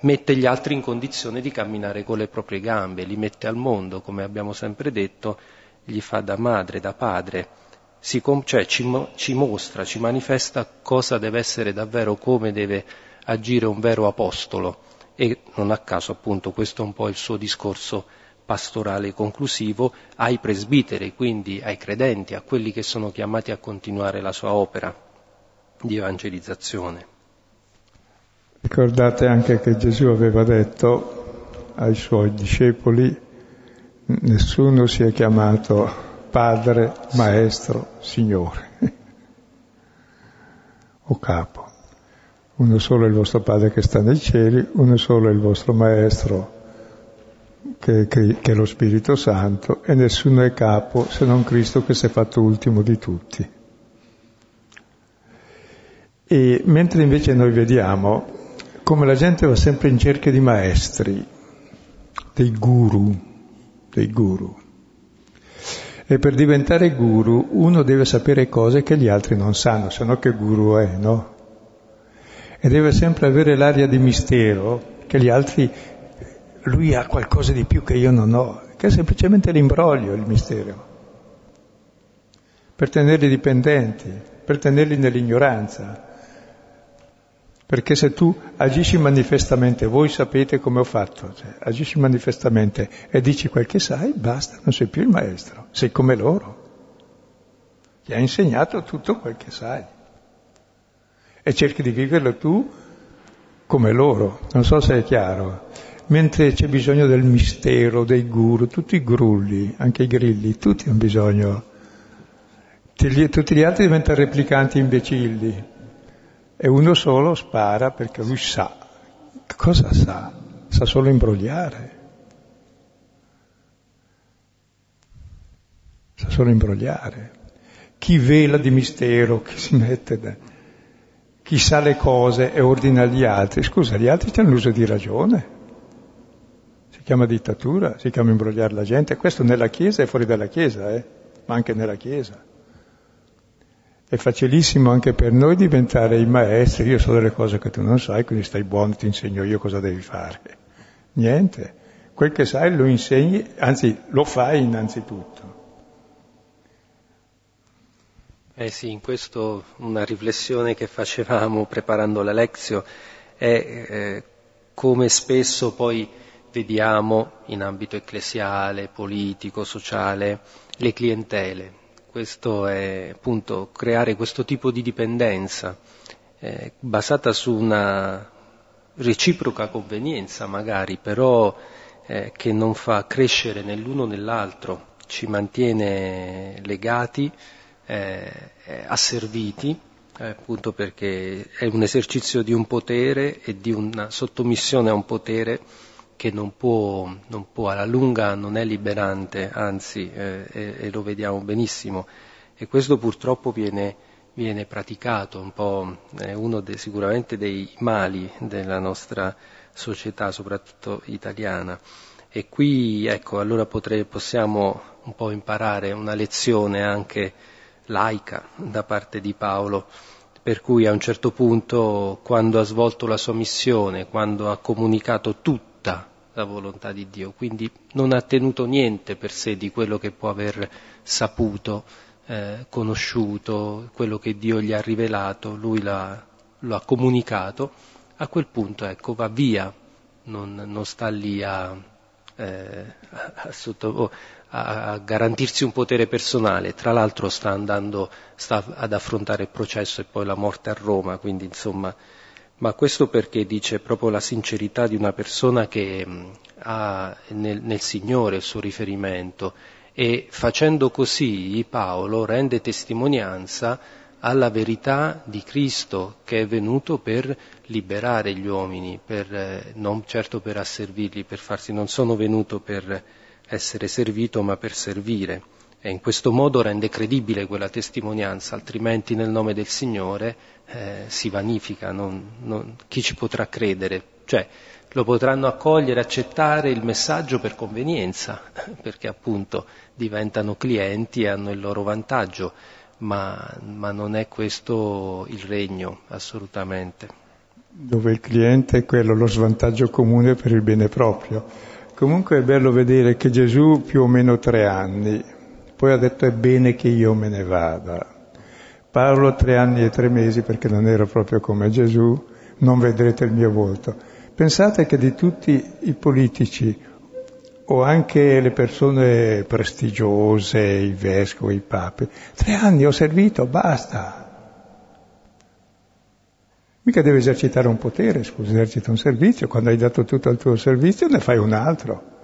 mette gli altri in condizione di camminare con le proprie gambe, li mette al mondo, come abbiamo sempre detto, gli fa da madre, da padre. Ci mostra, ci manifesta cosa deve essere davvero, come deve agire un vero apostolo, e non a caso, appunto, questo è un po' il suo discorso pastorale conclusivo ai presbiteri, quindi ai credenti, a quelli che sono chiamati a continuare la sua opera di evangelizzazione. Ricordate anche che Gesù aveva detto ai suoi discepoli: nessuno si è chiamato Padre, Maestro, Signore o Capo. Uno solo è il vostro Padre che sta nei cieli, uno solo è il vostro Maestro che è lo Spirito Santo, e nessuno è Capo se non Cristo, che si è fatto ultimo di tutti. E mentre invece noi vediamo come la gente va sempre in cerca di maestri, dei guru. E per diventare guru uno deve sapere cose che gli altri non sanno, se no che guru è, no? E deve sempre avere l'aria di mistero, che gli altri, lui ha qualcosa di più che io non ho, che è semplicemente l'imbroglio, il mistero, per tenerli dipendenti, per tenerli nell'ignoranza. Perché se tu agisci manifestamente, voi sapete come ho fatto, cioè, agisci manifestamente e dici quel che sai, basta, non sei più il maestro, sei come loro. Ti ha insegnato tutto quel che sai e cerchi di viverlo tu come loro, non so se è chiaro. Mentre c'è bisogno del mistero, dei guru, tutti i grulli, anche i grilli, tutti hanno bisogno. Tutti gli altri diventano replicanti imbecilli. E uno solo spara perché lui sa. Cosa sa? Sa solo imbrogliare. Sa solo imbrogliare. Chi vela di mistero, chi si mette chi sa le cose e ordina agli altri. Scusa, gli altri hanno l'uso di ragione. Si chiama dittatura, si chiama imbrogliare la gente. Questo nella Chiesa e fuori dalla Chiesa, ma anche nella Chiesa. È facilissimo anche per noi diventare i maestri: io so delle cose che tu non sai, quindi stai buono, ti insegno io cosa devi fare. Niente, quel che sai lo insegni, anzi lo fai innanzitutto. Sì, in questo una riflessione che facevamo preparando la lezione è come spesso poi vediamo in ambito ecclesiale, politico, sociale, le clientele. Questo è appunto creare questo tipo di dipendenza basata su una reciproca convenienza magari, però che non fa crescere nell'uno nell'altro, ci mantiene legati, asserviti, appunto perché è un esercizio di un potere e di una sottomissione a un potere che non può alla lunga non è liberante, anzi, e lo vediamo benissimo. E questo purtroppo viene praticato un po', è uno sicuramente dei mali della nostra società, soprattutto italiana. E qui, ecco, allora possiamo un po' imparare una lezione anche laica da parte di Paolo, per cui a un certo punto, quando ha svolto la sua missione, quando ha comunicato tutta la volontà di Dio, quindi non ha tenuto niente per sé di quello che può aver saputo, conosciuto, quello che Dio gli ha rivelato, lui lo ha comunicato, a quel punto, ecco, va via, non sta lì a garantirsi un potere personale. Tra l'altro sta ad affrontare il processo e poi la morte a Roma, quindi insomma, ma questo perché dice proprio la sincerità di una persona che ha nel Signore il suo riferimento, e facendo così Paolo rende testimonianza alla verità di Cristo, che è venuto per liberare gli uomini, non certo per asservirli, non sono venuto per essere servito ma per servire, e in questo modo rende credibile quella testimonianza, altrimenti nel nome del Signore si vanifica, chi ci potrà credere? Cioè, lo potranno accogliere, accettare il messaggio per convenienza, perché appunto diventano clienti e hanno il loro vantaggio, ma non è questo il regno, assolutamente. Dove il cliente è quello, lo svantaggio comune per il bene proprio. Comunque è bello vedere che Gesù più o meno 3 anni, poi ha detto è bene che io me ne vada. Paolo 3 anni e 3 mesi, perché non era proprio come Gesù, non vedrete il mio volto. Pensate che di tutti i politici o anche le persone prestigiose, i vescovi, i papi, 3 anni ho servito, basta. Mica deve esercitare un potere, esercita un servizio, quando hai dato tutto al tuo servizio ne fai un altro.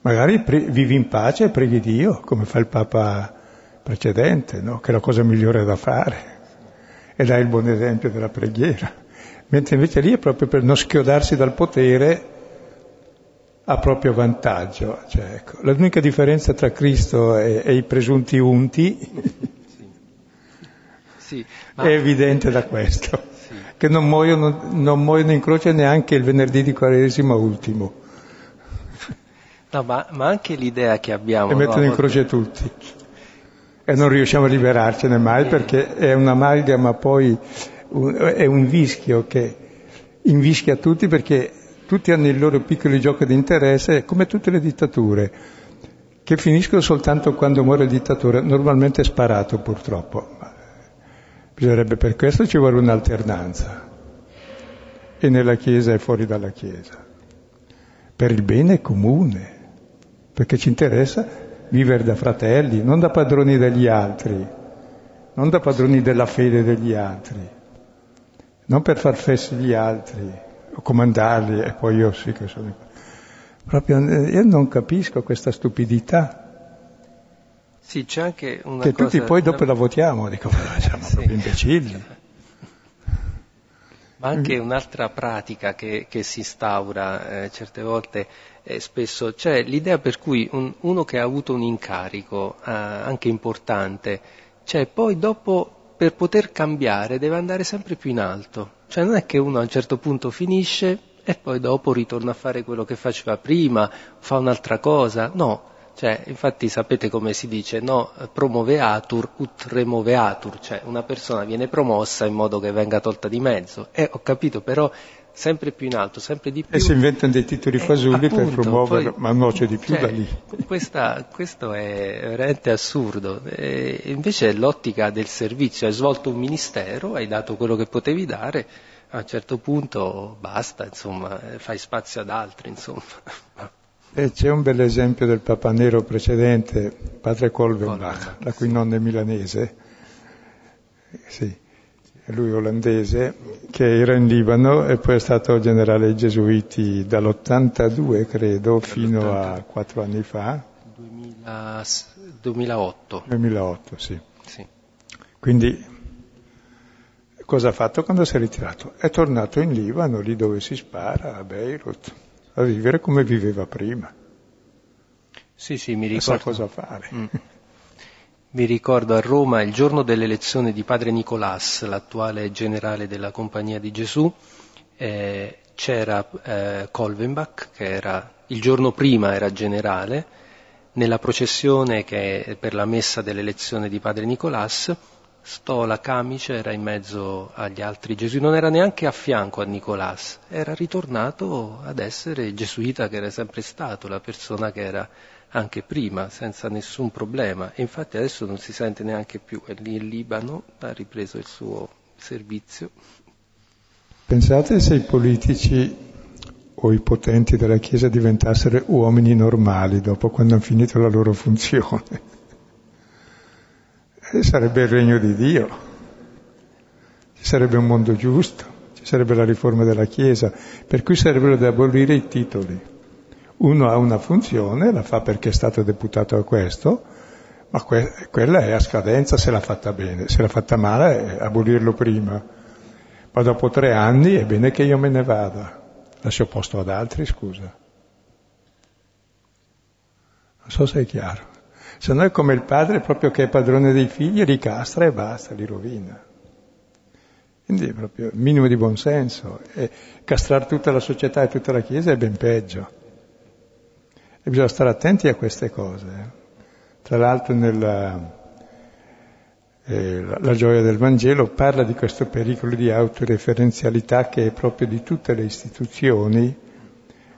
Magari vivi in pace e preghi Dio, come fa il Papa precedente, no? Che è la cosa migliore da fare, e dai il buon esempio della preghiera. Mentre invece lì è proprio per non schiodarsi dal potere a proprio vantaggio. Cioè, ecco, l'unica differenza tra Cristo e i presunti unti sì, ma è evidente da questo. Che non muoiono in croce neanche il venerdì di Quaresima ultimo. No, ma anche l'idea che abbiamo... E mettono in croce tutti. E non riusciamo a liberarcene mai, perché è un'amalgama, poi è un vischio che invischia tutti, perché tutti hanno i loro piccoli giochi di interesse, come tutte le dittature, che finiscono soltanto quando muore il dittatore, normalmente sparato purtroppo. Bisognerebbe, per questo ci vuole un'alternanza, e nella Chiesa e fuori dalla Chiesa, per il bene comune, perché ci interessa vivere da fratelli, non da padroni degli altri, non da padroni della fede degli altri, non per far feste gli altri, o comandarli, e poi io sì che sono... Proprio io non capisco questa stupidità. Sì, c'è anche una che cosa... tutti poi dopo la votiamo, dico, però siamo proprio imbecilli. Ma anche un'altra pratica che si instaura certe volte, spesso, cioè l'idea per cui uno che ha avuto un incarico anche importante, cioè poi dopo per poter cambiare deve andare sempre più in alto, cioè non è che uno a un certo punto finisce e poi dopo ritorna a fare quello che faceva prima, fa un'altra cosa, no. Cioè, infatti sapete come si dice, no? Promoveatur ut removeatur, cioè una persona viene promossa in modo che venga tolta di mezzo. Ho capito, però sempre più in alto, sempre di più. E si inventano dei titoli fasulli, appunto, per promuovere, ma no, c'è di più, cioè, da lì. Questo è veramente assurdo. E invece è l'ottica del servizio, hai svolto un ministero, hai dato quello che potevi dare, a un certo punto basta, insomma, fai spazio ad altri, insomma. E c'è un bell'esempio del Papa Nero precedente, padre Kolbenbach, la cui nonna è milanese, sì, lui olandese, che era in Libano e poi è stato generale dei Gesuiti dall'82 credo fino a 4 anni fa. 2008. 2008, sì. Sì. Quindi cosa ha fatto quando si è ritirato? È tornato in Libano, lì dove si spara, a Beirut, a vivere come viveva prima. Sì, sì, mi ricordo. Sa cosa fare. Mm. Mi ricordo a Roma il giorno dell'elezione di padre Nicolás, l'attuale generale della Compagnia di Gesù, c'era Kolbenbach, che era il giorno prima era generale, nella processione che per la messa dell'elezione di padre Nicolás, Stola Camice era in mezzo agli altri gesuiti, non era neanche a fianco a Nicolás, era ritornato ad essere il gesuita che era sempre stato, la persona che era anche prima, senza nessun problema, e infatti adesso non si sente neanche più, è lì in Libano, ha ripreso il suo servizio. Pensate se i politici o i potenti della Chiesa diventassero uomini normali dopo quando hanno finito la loro funzione. E sarebbe il regno di Dio, ci sarebbe un mondo giusto, ci sarebbe la riforma della Chiesa, per cui sarebbero da abolire i titoli. Uno ha una funzione, la fa perché è stato deputato a questo, ma quella è a scadenza se l'ha fatta bene, se l'ha fatta male è abolirlo prima. Ma dopo 3 anni è bene che io me ne vada, lascio posto ad altri, scusa. Non so se è chiaro. Se no è come il padre proprio che è padrone dei figli, li castra e basta, li rovina. Quindi è proprio il minimo di buonsenso. E castrare tutta la società e tutta la Chiesa è ben peggio. E bisogna stare attenti a queste cose. Tra l'altro la gioia del Vangelo parla di questo pericolo di autoreferenzialità che è proprio di tutte le istituzioni,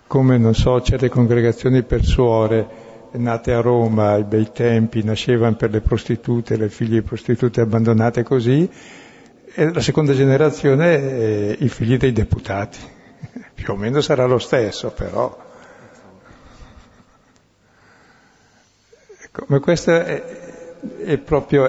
come, non so, certe congregazioni per suore, nate a Roma ai bei tempi, nascevano per le prostitute, le figlie di prostitute abbandonate così, e la seconda generazione i figli dei deputati. Più o meno sarà lo stesso, però. Ecco, ma questa è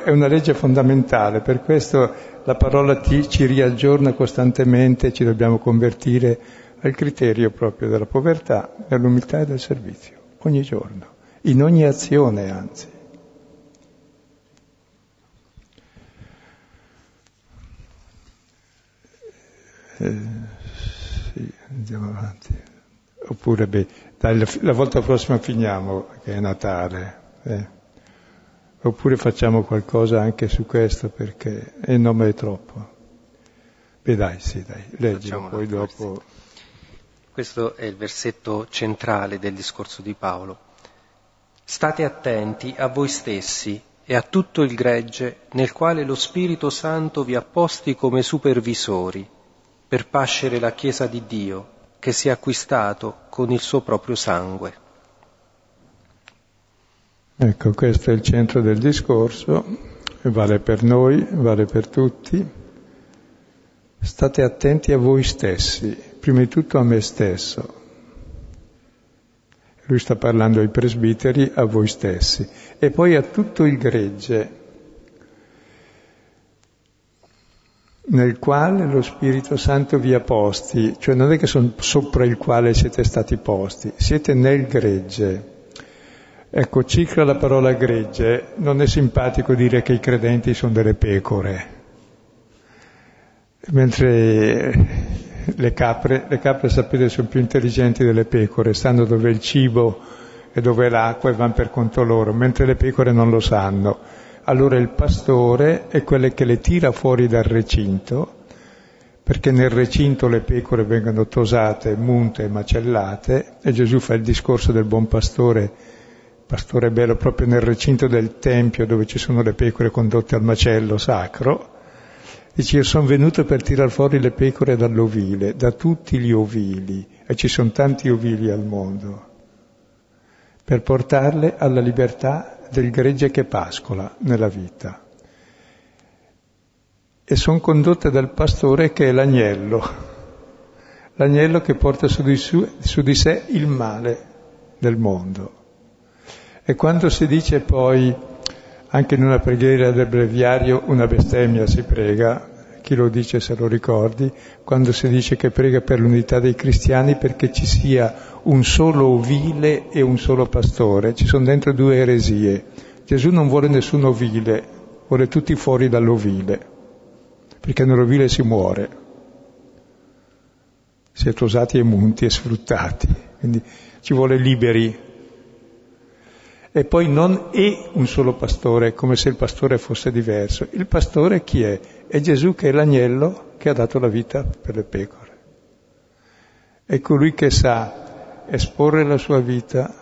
una legge fondamentale, per questo la parola ci riaggiorna costantemente, ci dobbiamo convertire al criterio proprio della povertà, dell'umiltà e del servizio, ogni giorno. In ogni azione, anzi. Sì, andiamo avanti. Oppure, dai, la volta prossima finiamo, che è Natale. Oppure facciamo qualcosa anche su questo, perché il nome è troppo. Dai, leggi, poi dopo. Questo è il versetto centrale del discorso di Paolo. State attenti a voi stessi e a tutto il gregge nel quale lo Spirito Santo vi ha posti come supervisori per pascere la Chiesa di Dio che si è acquistato con il suo proprio sangue. Ecco, questo è il centro del discorso, vale per noi, vale per tutti. State attenti a voi stessi, prima di tutto a me stesso. Lui sta parlando ai presbiteri, a voi stessi, e poi a tutto il gregge, nel quale lo Spirito Santo vi ha posti, cioè non è che sono sopra il quale siete stati posti, siete nel gregge. Ecco, cicla la parola gregge, non è simpatico dire che i credenti sono delle pecore, mentre le capre, sapete, sono più intelligenti delle pecore, sanno dove è il cibo e dove è l'acqua e vanno per conto loro, mentre le pecore non lo sanno. Allora il pastore è quello che le tira fuori dal recinto, perché nel recinto le pecore vengono tosate, munte e macellate, e Gesù fa il discorso del buon pastore, pastore bello, proprio nel recinto del Tempio dove ci sono le pecore condotte al macello sacro. Dice, io sono venuto per tirar fuori le pecore dall'ovile, da tutti gli ovili, e ci sono tanti ovili al mondo, per portarle alla libertà del gregge che pascola nella vita. E sono condotte dal pastore che è l'agnello che porta su di sé il male del mondo. E quando si dice poi, anche in una preghiera del breviario, una bestemmia si prega, chi lo dice se lo ricordi, quando si dice che prega per l'unità dei cristiani perché ci sia un solo ovile e un solo pastore, ci sono dentro due eresie. Gesù non vuole nessun ovile, vuole tutti fuori dall'ovile, perché nell'ovile si muore, si è tosati e munti e sfruttati, quindi ci vuole liberi. E poi non è un solo pastore, come se il pastore fosse diverso. Il pastore chi è? È Gesù, che è l'agnello che ha dato la vita per le pecore. È colui che sa esporre la sua vita,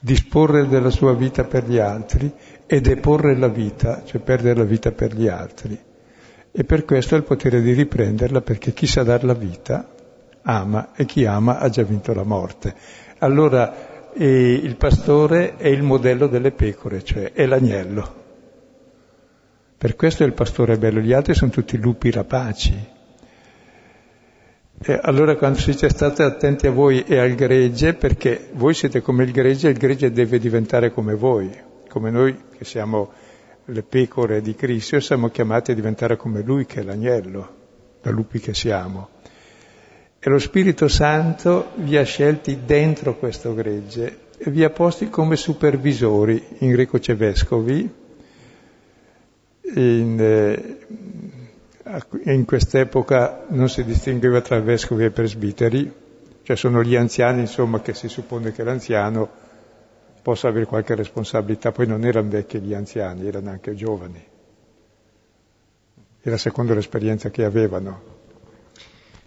disporre della sua vita per gli altri e deporre la vita, cioè perdere la vita per gli altri. E per questo ha il potere di riprenderla, perché chi sa dar la vita ama, e chi ama ha già vinto la morte. Allora il pastore è il modello delle pecore, cioè è l'agnello. Per questo il pastore è bello, gli altri sono tutti lupi rapaci. E allora quando si dice state attenti a voi e al gregge, perché voi siete come il gregge deve diventare come voi, come noi che siamo le pecore di Cristo, siamo chiamati a diventare come Lui che è l'agnello, da lupi che siamo. E lo Spirito Santo vi ha scelti dentro questo gregge e vi ha posti come supervisori, in greco c'è vescovi, in quest'epoca non si distingueva tra vescovi e presbiteri, cioè sono gli anziani, insomma, che si suppone che l'anziano possa avere qualche responsabilità, poi non erano vecchi gli anziani, erano anche giovani, era secondo l'esperienza che avevano.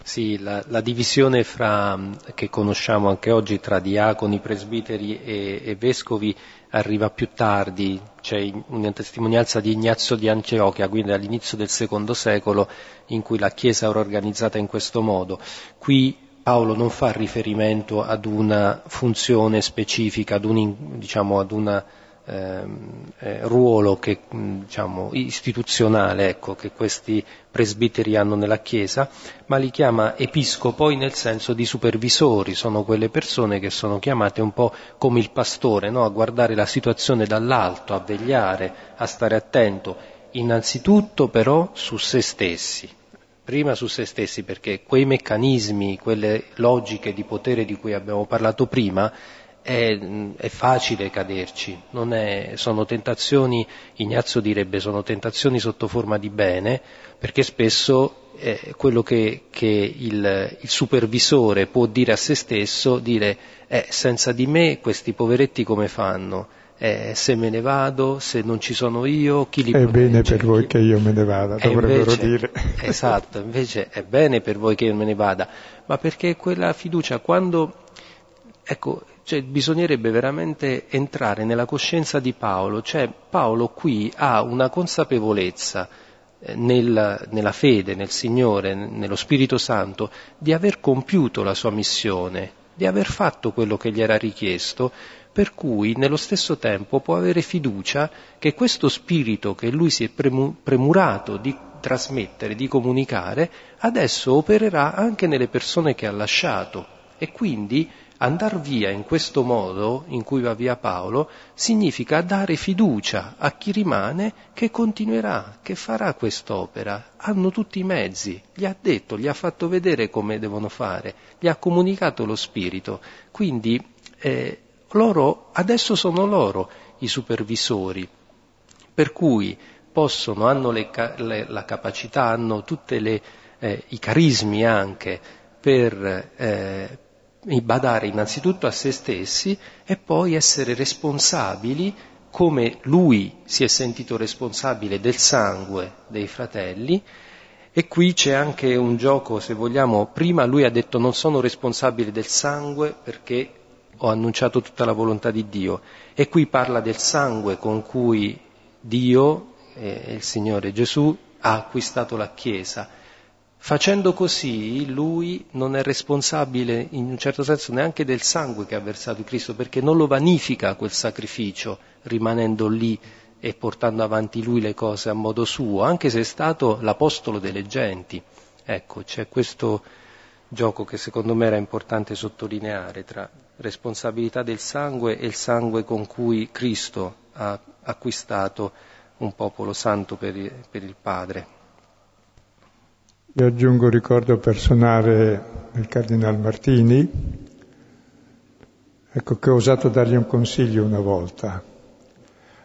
Sì, la divisione che conosciamo anche oggi tra diaconi, presbiteri e vescovi arriva più tardi, c'è una testimonianza di Ignazio di Antiochia, quindi all'inizio del secondo secolo, in cui la Chiesa era organizzata in questo modo. Qui Paolo non fa riferimento ad una funzione specifica, ruolo che, istituzionale, che questi presbiteri hanno nella Chiesa, ma li chiama episcopoi nel senso di supervisori, sono quelle persone che sono chiamate un po' come il pastore, no? A guardare la situazione dall'alto, a vegliare, a stare attento, innanzitutto però su se stessi. Prima su se stessi, perché quei meccanismi, quelle logiche di potere di cui abbiamo parlato prima, è facile caderci, sono tentazioni, Ignazio direbbe, sono tentazioni sotto forma di bene, perché spesso quello che il supervisore può dire a se stesso, senza di me questi poveretti come fanno? Se me ne vado, se non ci sono io, chi li protegge? È bene per voi che io me ne vada, dovrebbero dire. Esatto, invece è bene per voi che io me ne vada, ma perché quella fiducia, quando... Ecco, bisognerebbe veramente entrare nella coscienza di Paolo, cioè Paolo qui ha una consapevolezza nella fede, nel Signore, nello Spirito Santo, di aver compiuto la sua missione, di aver fatto quello che gli era richiesto, per cui nello stesso tempo può avere fiducia che questo spirito che lui si è premurato di trasmettere, di comunicare, adesso opererà anche nelle persone che ha lasciato. E quindi andar via in questo modo in cui va via Paolo significa dare fiducia a chi rimane, che continuerà, che farà quest'opera. Hanno tutti i mezzi, gli ha detto, gli ha fatto vedere come devono fare, gli ha comunicato lo Spirito. Quindi loro adesso sono loro i supervisori, per cui hanno la capacità, hanno tutti i carismi anche per badare innanzitutto a se stessi e poi essere responsabili, come lui si è sentito responsabile del sangue dei fratelli. E qui c'è anche un gioco, se vogliamo. Prima lui ha detto non sono responsabile del sangue perché ho annunciato tutta la volontà di Dio, e qui parla del sangue con cui Dio, il Signore Gesù, ha acquistato la Chiesa. Facendo così, lui non è responsabile in un certo senso neanche del sangue che ha versato Cristo, perché non lo vanifica quel sacrificio, rimanendo lì e portando avanti lui le cose a modo suo, anche se è stato l'apostolo delle genti. Ecco, c'è questo gioco che secondo me era importante sottolineare tra responsabilità del sangue e il sangue con cui Cristo ha acquistato un popolo santo per il Padre. Io aggiungo un ricordo personale del Cardinal Martini, ecco, che ho osato dargli un consiglio una volta.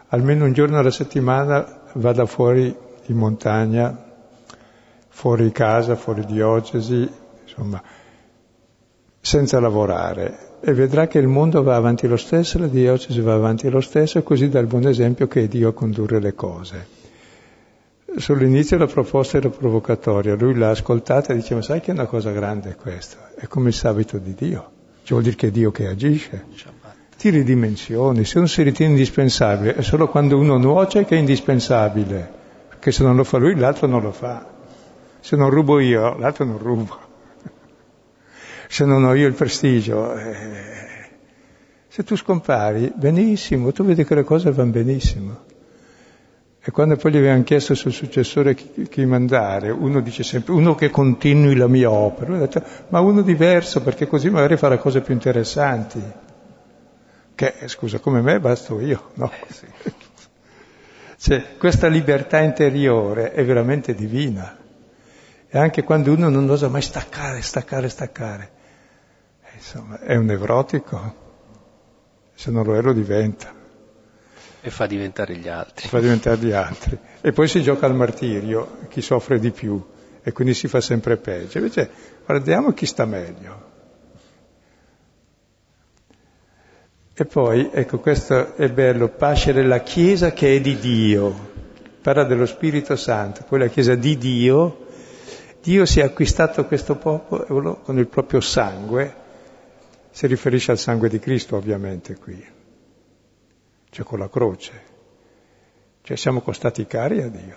Almeno un giorno alla settimana vada fuori in montagna, fuori casa, fuori diocesi, insomma, senza lavorare, e vedrà che il mondo va avanti lo stesso, la diocesi va avanti lo stesso, così dà il buon esempio che è Dio a condurre le cose. Sull'inizio la proposta era provocatoria, lui l'ha ascoltata e diceva: sai che è una cosa grande questa, è come il sabato di Dio, cioè vuol dire che è Dio che agisce, ti ridimensioni, se uno si ritiene indispensabile, è solo quando uno nuoce che è indispensabile, perché se non lo fa lui l'altro non lo fa, se non rubo io l'altro non rubo. Se non ho io il prestigio, se tu scompari, benissimo, tu vedi che le cose vanno benissimo. E quando poi gli avevano chiesto sul successore chi mandare, uno dice sempre, uno che continui la mia opera, ho detto, ma uno diverso, perché così magari farà cose più interessanti, che, scusa, come me basto io, no? Sì. Cioè, questa libertà interiore è veramente divina. E anche quando uno non osa mai staccare, insomma, è un nevrotico, se non lo è lo diventa. E fa diventare gli altri. E poi si gioca al martirio, chi soffre di più, e quindi si fa sempre peggio. Invece guardiamo chi sta meglio. E poi, ecco, questo è bello, pascere la Chiesa che è di Dio. Parla dello Spirito Santo, poi la Chiesa di Dio. Dio si è acquistato questo popolo con il proprio sangue, si riferisce al sangue di Cristo ovviamente qui, cioè con la croce, cioè siamo costati cari a Dio,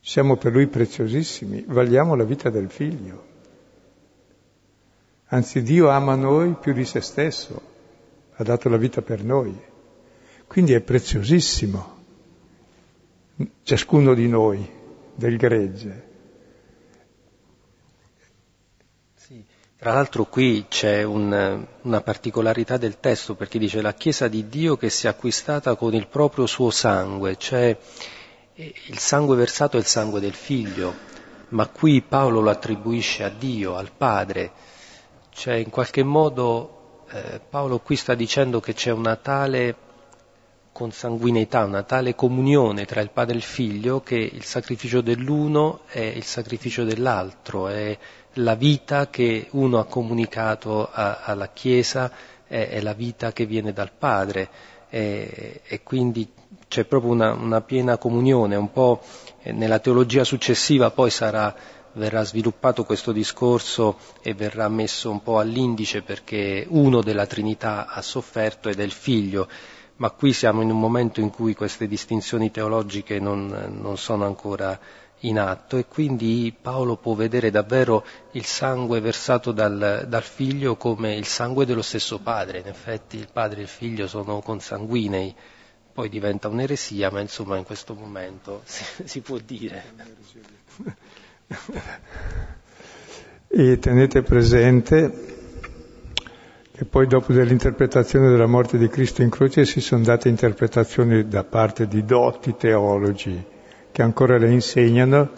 siamo per Lui preziosissimi, valiamo la vita del Figlio, anzi Dio ama noi più di se stesso, ha dato la vita per noi, quindi è preziosissimo ciascuno di noi, del gregge. Sì. Tra l'altro qui c'è una particolarità del testo, perché dice la Chiesa di Dio che si è acquistata con il proprio suo sangue, cioè il sangue versato è il sangue del Figlio, ma qui Paolo lo attribuisce a Dio, al Padre, cioè in qualche modo Paolo qui sta dicendo che c'è una tale consanguineità, una tale comunione tra il Padre e il Figlio, che il sacrificio dell'uno è il sacrificio dell'altro, è la vita che uno ha comunicato alla Chiesa, è la vita che viene dal Padre, e quindi c'è proprio una piena comunione, un po' nella teologia successiva poi verrà sviluppato questo discorso e verrà messo un po' all'indice, perché uno della Trinità ha sofferto ed è il Figlio. Ma qui siamo in un momento in cui queste distinzioni teologiche non sono ancora in atto, e quindi Paolo può vedere davvero il sangue versato dal Figlio come il sangue dello stesso Padre. In effetti il Padre e il Figlio sono consanguinei, poi diventa un'eresia, ma insomma in questo momento si può dire. E tenete presente che poi dopo dell'interpretazione della morte di Cristo in croce si sono date interpretazioni da parte di dotti teologi che ancora le insegnano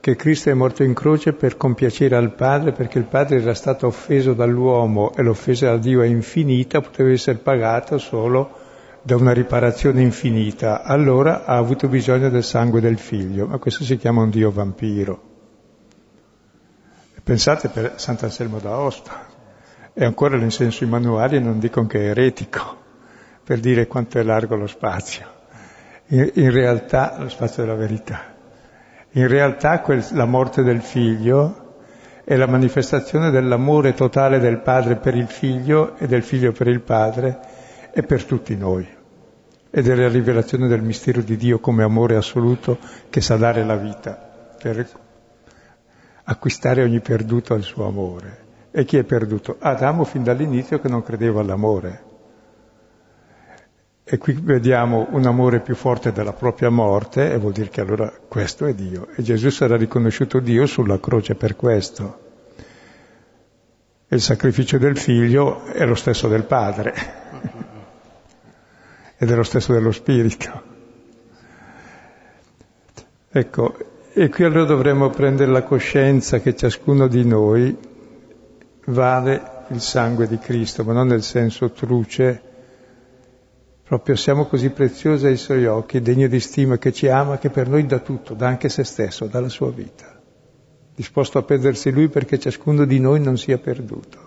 che Cristo è morto in croce per compiacere al Padre, perché il Padre era stato offeso dall'uomo e l'offesa a Dio è infinita, poteva essere pagata solo da una riparazione infinita, allora ha avuto bisogno del sangue del Figlio, ma questo si chiama un Dio vampiro. Pensate per Sant'Anselmo d'Aosta. E ancora nel senso i manuali non dicono che è eretico, per dire quanto è largo lo spazio. In realtà, lo spazio della verità, in realtà la morte del Figlio è la manifestazione dell'amore totale del Padre per il Figlio e del Figlio per il Padre e per tutti noi. Ed è la rivelazione del mistero di Dio come amore assoluto che sa dare la vita per acquistare ogni perduto al suo amore. E chi è perduto? Adamo fin dall'inizio che non credeva all'amore. E qui vediamo un amore più forte della propria morte, e vuol dire che allora questo è Dio. E Gesù sarà riconosciuto Dio sulla croce per questo. Il sacrificio del figlio è lo stesso del padre ed è lo stesso dello spirito. Ecco, e qui allora dovremmo prendere la coscienza che ciascuno di noi vale il sangue di Cristo, ma non nel senso truce, proprio siamo così preziosi ai suoi occhi, degni di stima, che ci ama, che per noi dà tutto, dà anche se stesso, dà la sua vita, disposto a perdersi lui perché ciascuno di noi non sia perduto.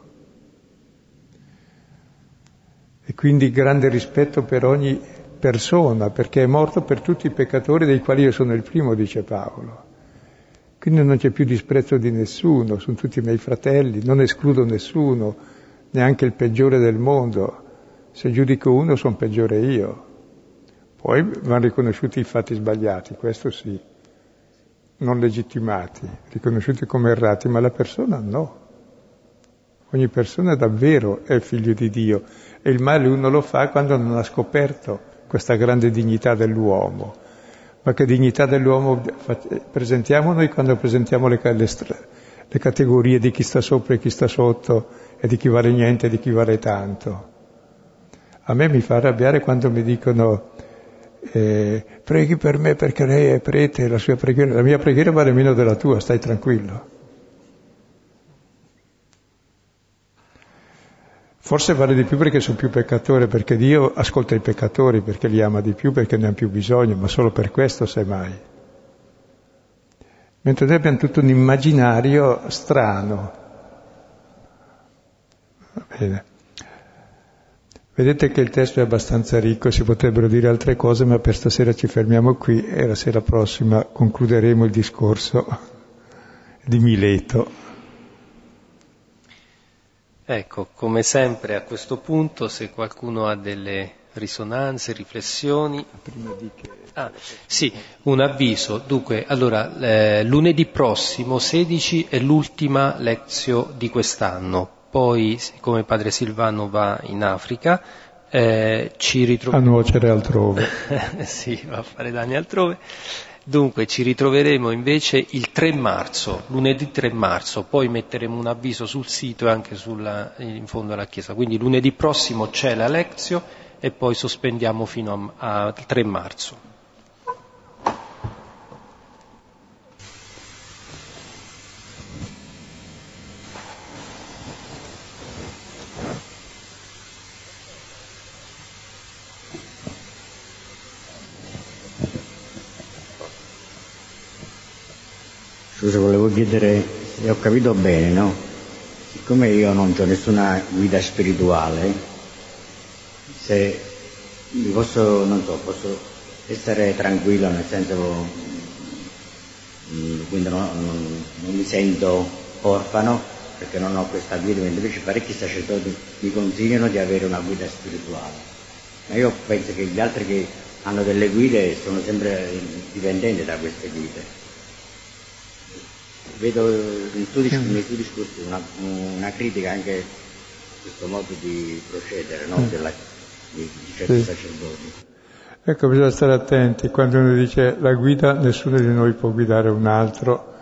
E quindi grande rispetto per ogni persona, perché è morto per tutti i peccatori, dei quali io sono il primo, dice Paolo. Quindi non c'è più disprezzo di nessuno, sono tutti miei fratelli, non escludo nessuno, neanche il peggiore del mondo. Se giudico uno sono peggiore io. Poi vanno riconosciuti i fatti sbagliati, questo sì, non legittimati, riconosciuti come errati, ma la persona no. Ogni persona davvero è figlio di Dio e il male uno lo fa quando non ha scoperto questa grande dignità dell'uomo. Ma che dignità dell'uomo presentiamo noi quando presentiamo le categorie di chi sta sopra e chi sta sotto, e di chi vale niente e di chi vale tanto? A me mi fa arrabbiare quando mi dicono preghi per me perché lei è prete, la mia preghiera vale meno della tua, stai tranquillo. Forse vale di più perché sono più peccatore, perché Dio ascolta i peccatori, perché li ama di più, perché ne ha più bisogno, ma solo per questo semmai. Mentre noi abbiamo tutto un immaginario strano. Va bene. Vedete che il testo è abbastanza ricco, si potrebbero dire altre cose, ma per stasera ci fermiamo qui e la sera prossima concluderemo il discorso di Mileto. Ecco, come sempre a questo punto, se qualcuno ha delle risonanze, riflessioni... Prima di che... Ah, sì, un avviso. Dunque, allora, lunedì prossimo, 16, è l'ultima lezione di quest'anno. Poi, siccome padre Silvano va in Africa, ci ritroveremo... A nuocere altrove. Sì, va a fare danni altrove. Dunque, ci ritroveremo invece il 3 marzo, lunedì 3 marzo. Poi metteremo un avviso sul sito e anche in fondo alla chiesa. Quindi lunedì prossimo c'è la lezione e poi sospendiamo fino al 3 marzo. Scusa, volevo chiedere se ho capito bene, no? Siccome io non ho nessuna guida spirituale, se mi posso, non so, posso essere tranquillo, nel senso, quindi non mi sento orfano perché non ho questa guida, invece parecchi sacerdoti mi consigliano di avere una guida spirituale. Ma io penso che gli altri che hanno delle guide sono sempre dipendenti da queste guide. Vedo nei tuoi discorsi una critica anche a questo modo di procedere, no? Di certi sacerdoti. Ecco, bisogna stare attenti quando uno dice la guida, nessuno di noi può guidare un altro,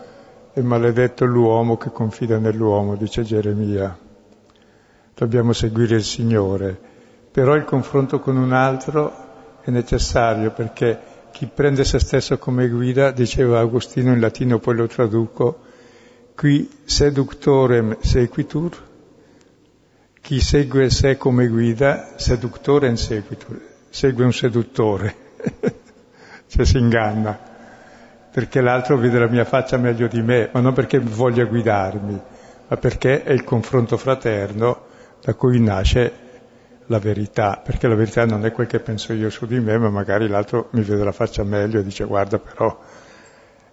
è maledetto l'uomo che confida nell'uomo, dice Geremia. Dobbiamo seguire il Signore, però il confronto con un altro è necessario, perché chi prende se stesso come guida, diceva Agostino in latino, poi lo traduco, qui seductorem sequitur, chi segue sé come guida, seductorem sequitur, segue un seduttore, cioè si inganna, perché l'altro vede la mia faccia meglio di me, ma non perché voglia guidarmi, ma perché è il confronto fraterno da cui nasce la verità, perché la verità non è quel che penso io su di me, ma magari l'altro mi vede la faccia meglio e dice guarda però.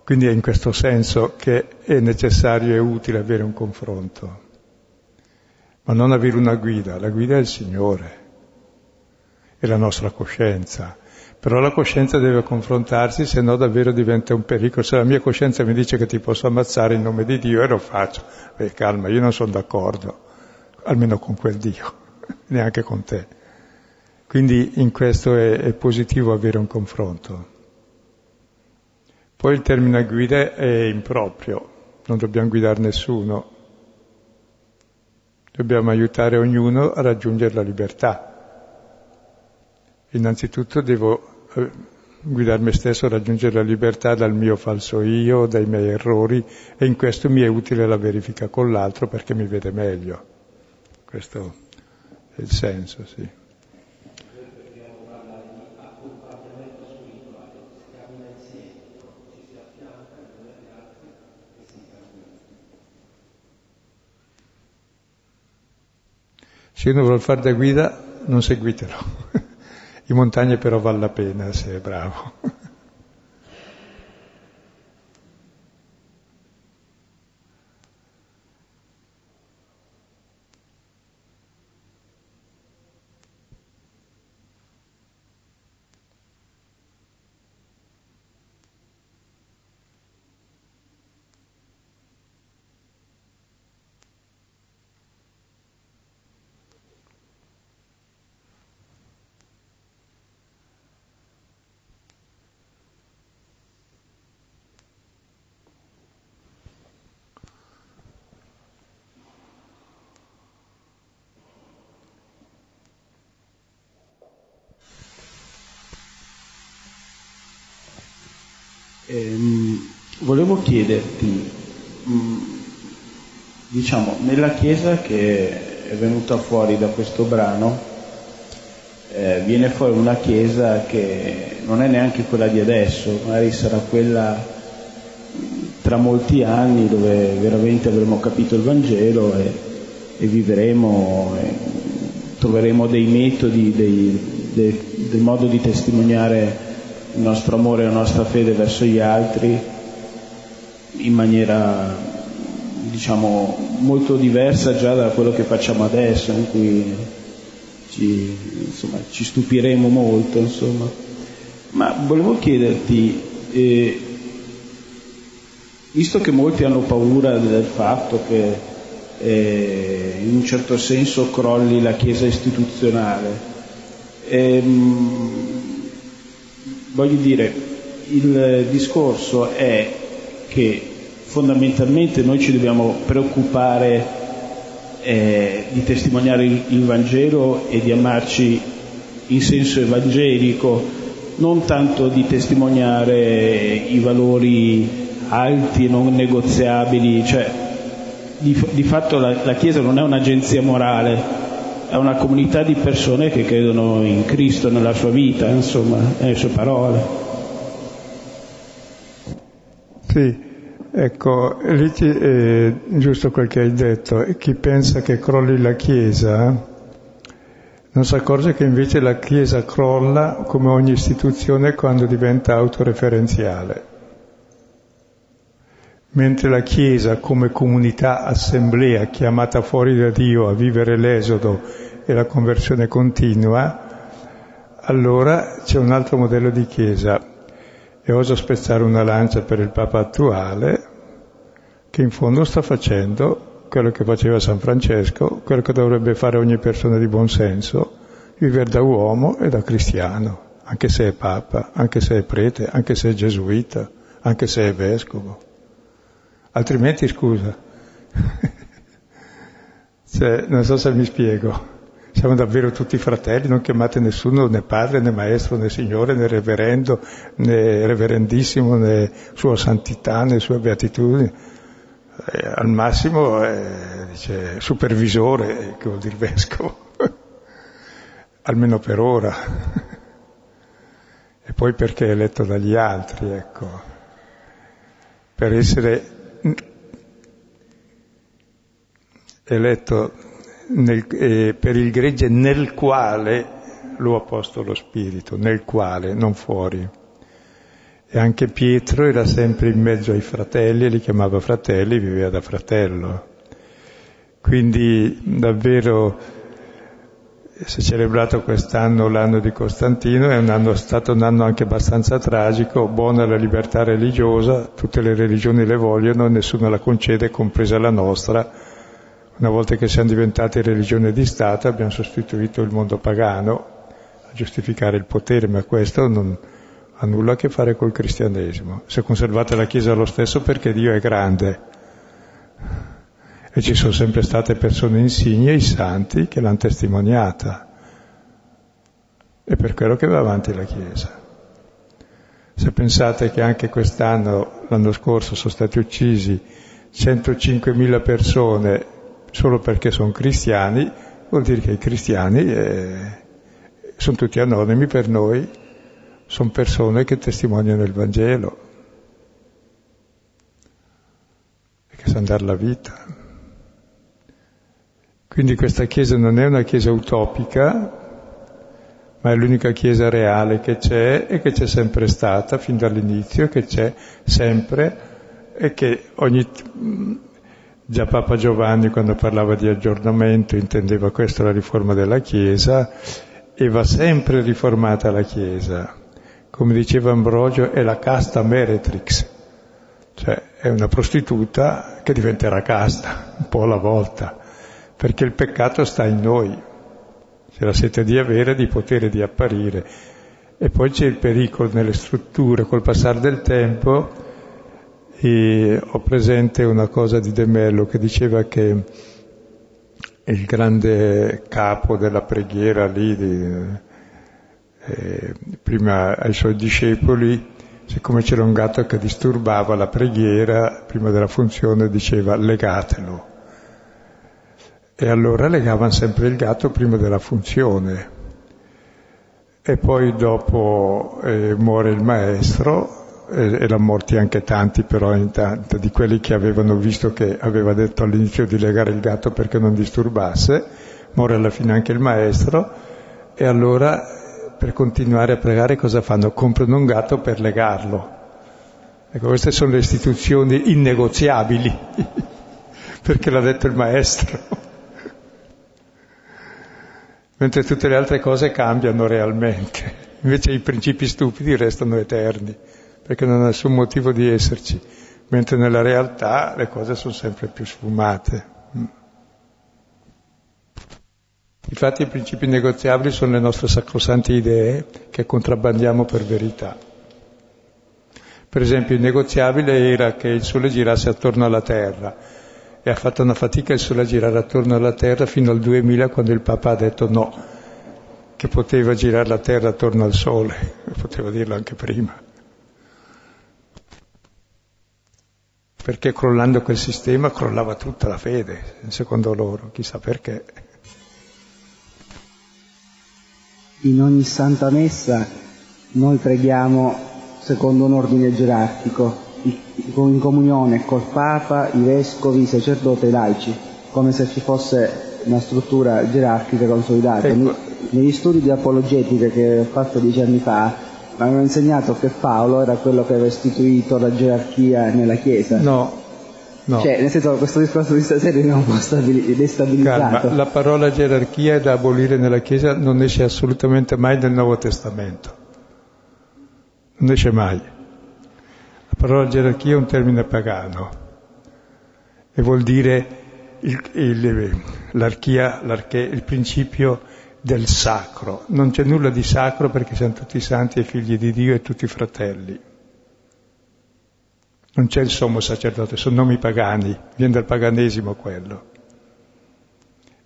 Quindi è in questo senso che è necessario e utile avere un confronto, ma non avere una guida. La guida è il Signore, è la nostra coscienza, però la coscienza deve confrontarsi, se no davvero diventa un pericolo. Se la mia coscienza mi dice che ti posso ammazzare in nome di Dio e lo faccio, beh calma, io non sono d'accordo, almeno con quel Dio, neanche con te. Quindi in questo è positivo avere un confronto. Poi il termine guida è improprio, non dobbiamo guidare nessuno, Dobbiamo aiutare ognuno a raggiungere la libertà. Innanzitutto devo guidare me stesso a raggiungere la libertà dal mio falso io, dai miei errori, e in questo mi è utile la verifica con l'altro perché mi vede meglio. Questo è il senso, sì. Se uno vuol fare da guida, non seguitelo. In montagna però vale la pena, se è bravo. Volevo chiederti, diciamo, nella Chiesa che è venuta fuori da questo brano, viene fuori una Chiesa che non è neanche quella di adesso, magari sarà quella tra molti anni dove veramente avremo capito il Vangelo e vivremo, e troveremo dei metodi, del modo di testimoniare il nostro amore e la nostra fede verso gli altri in maniera, diciamo, molto diversa già da quello che facciamo adesso, in cui ci stupiremo molto, insomma. Ma volevo chiederti, visto che molti hanno paura del fatto che in un certo senso crolli la Chiesa istituzionale, voglio dire, il discorso è che fondamentalmente noi ci dobbiamo preoccupare di testimoniare il Vangelo e di amarci in senso evangelico, non tanto di testimoniare i valori alti e non negoziabili, cioè di fatto la Chiesa non è un'agenzia morale, è una comunità di persone che credono in Cristo, nella sua vita, insomma, nelle sue parole. Sì, ecco, lì è giusto quel che hai detto. Chi pensa che crolli la Chiesa non si accorge che invece la Chiesa crolla come ogni istituzione quando diventa autoreferenziale. Mentre la Chiesa come comunità assemblea chiamata fuori da Dio a vivere l'esodo e la conversione continua, allora c'è un altro modello di Chiesa. E oso spezzare una lancia per il Papa attuale, che in fondo sta facendo quello che faceva San Francesco, quello che dovrebbe fare ogni persona di buon senso, vivere da uomo e da cristiano, anche se è Papa, anche se è prete, anche se è gesuita, anche se è vescovo. Altrimenti, scusa, cioè, non so se mi spiego, siamo davvero tutti fratelli, non chiamate nessuno né padre, né maestro, né signore, né reverendo, né reverendissimo, né sua santità, né sua beatitudine, al massimo dice supervisore, che vuol dire vescovo, almeno per ora, e poi perché è eletto dagli altri, ecco, per essere eletto per il gregge nel quale lo ha posto lo Spirito, nel quale, non fuori. E anche Pietro era sempre in mezzo ai fratelli, li chiamava fratelli, viveva da fratello. Quindi davvero si è celebrato quest'anno l'anno di Costantino, è stato un anno anche abbastanza tragico. Buona la libertà religiosa, tutte le religioni le vogliono, nessuno la concede, compresa la nostra. Una volta che siamo diventati religione di Stato abbiamo sostituito il mondo pagano a giustificare il potere, ma questo non ha nulla a che fare col cristianesimo. Se conservate la Chiesa lo stesso, perché Dio è grande e ci sono sempre state persone insigni e i santi che l'hanno testimoniata. È per quello che va avanti la Chiesa. Se pensate che anche quest'anno, l'anno scorso, sono stati uccisi 105.000 persone solo perché sono cristiani, vuol dire che i cristiani sono tutti anonimi per noi, sono persone che testimoniano il Vangelo e che sanno dare la vita. Quindi questa Chiesa non è una Chiesa utopica, ma è l'unica Chiesa reale che c'è e che c'è sempre stata fin dall'inizio, che c'è sempre e che ogni... Già Papa Giovanni, quando parlava di aggiornamento, intendeva questa la riforma della Chiesa, e va sempre riformata la Chiesa. Come diceva Ambrogio, è la casta meretrix, cioè è una prostituta che diventerà casta, un po' alla volta, perché il peccato sta in noi. C'è la sete di avere, di potere, di apparire. E poi c'è il pericolo nelle strutture, col passare del tempo. E ho presente una cosa di De Mello che diceva che il grande capo della preghiera lì, prima ai suoi discepoli, siccome c'era un gatto che disturbava la preghiera, prima della funzione diceva legatelo. E allora legavano sempre il gatto prima della funzione. E poi dopo muore il maestro, e l'hanno morti anche tanti, però intanto di quelli che avevano visto che aveva detto all'inizio di legare il gatto perché non disturbasse, muore alla fine anche il maestro, e allora per continuare a pregare cosa fanno? Comprano un gatto per legarlo. Ecco, queste sono le istituzioni innegoziabili, perché l'ha detto il maestro. Mentre tutte le altre cose cambiano realmente, invece i principi stupidi restano eterni, perché non hanno nessun motivo di esserci, mentre nella realtà le cose sono sempre più sfumate. Infatti i principi negoziabili sono le nostre sacrosante idee che contrabbandiamo per verità. Per esempio, il negoziabile era che il Sole girasse attorno alla Terra, e ha fatto una fatica il Sole a girare attorno alla Terra fino al 2000, quando il Papa ha detto no, che poteva girare la Terra attorno al Sole, poteva dirlo anche prima. Perché crollando quel sistema crollava tutta la fede, secondo loro, chissà perché. In ogni Santa Messa noi preghiamo secondo un ordine gerarchico, in comunione col Papa, i Vescovi, i Sacerdoti e i Laici, come se ci fosse una struttura gerarchica consolidata. Ecco. Negli studi di apologetica che ho fatto 10 anni fa mi hanno insegnato che Paolo era quello che aveva istituito la gerarchia nella Chiesa. No. Cioè, nel senso, questo discorso di stasera non un po' destabilizzato. Calma, la parola gerarchia da abolire nella Chiesa non esce assolutamente mai nel Nuovo Testamento. Non esce mai. La parola gerarchia è un termine pagano e vuol dire il principio del sacro. Non c'è nulla di sacro perché siamo tutti santi e figli di Dio e tutti fratelli. Non c'è il sommo sacerdote, sono nomi pagani, viene dal paganesimo quello.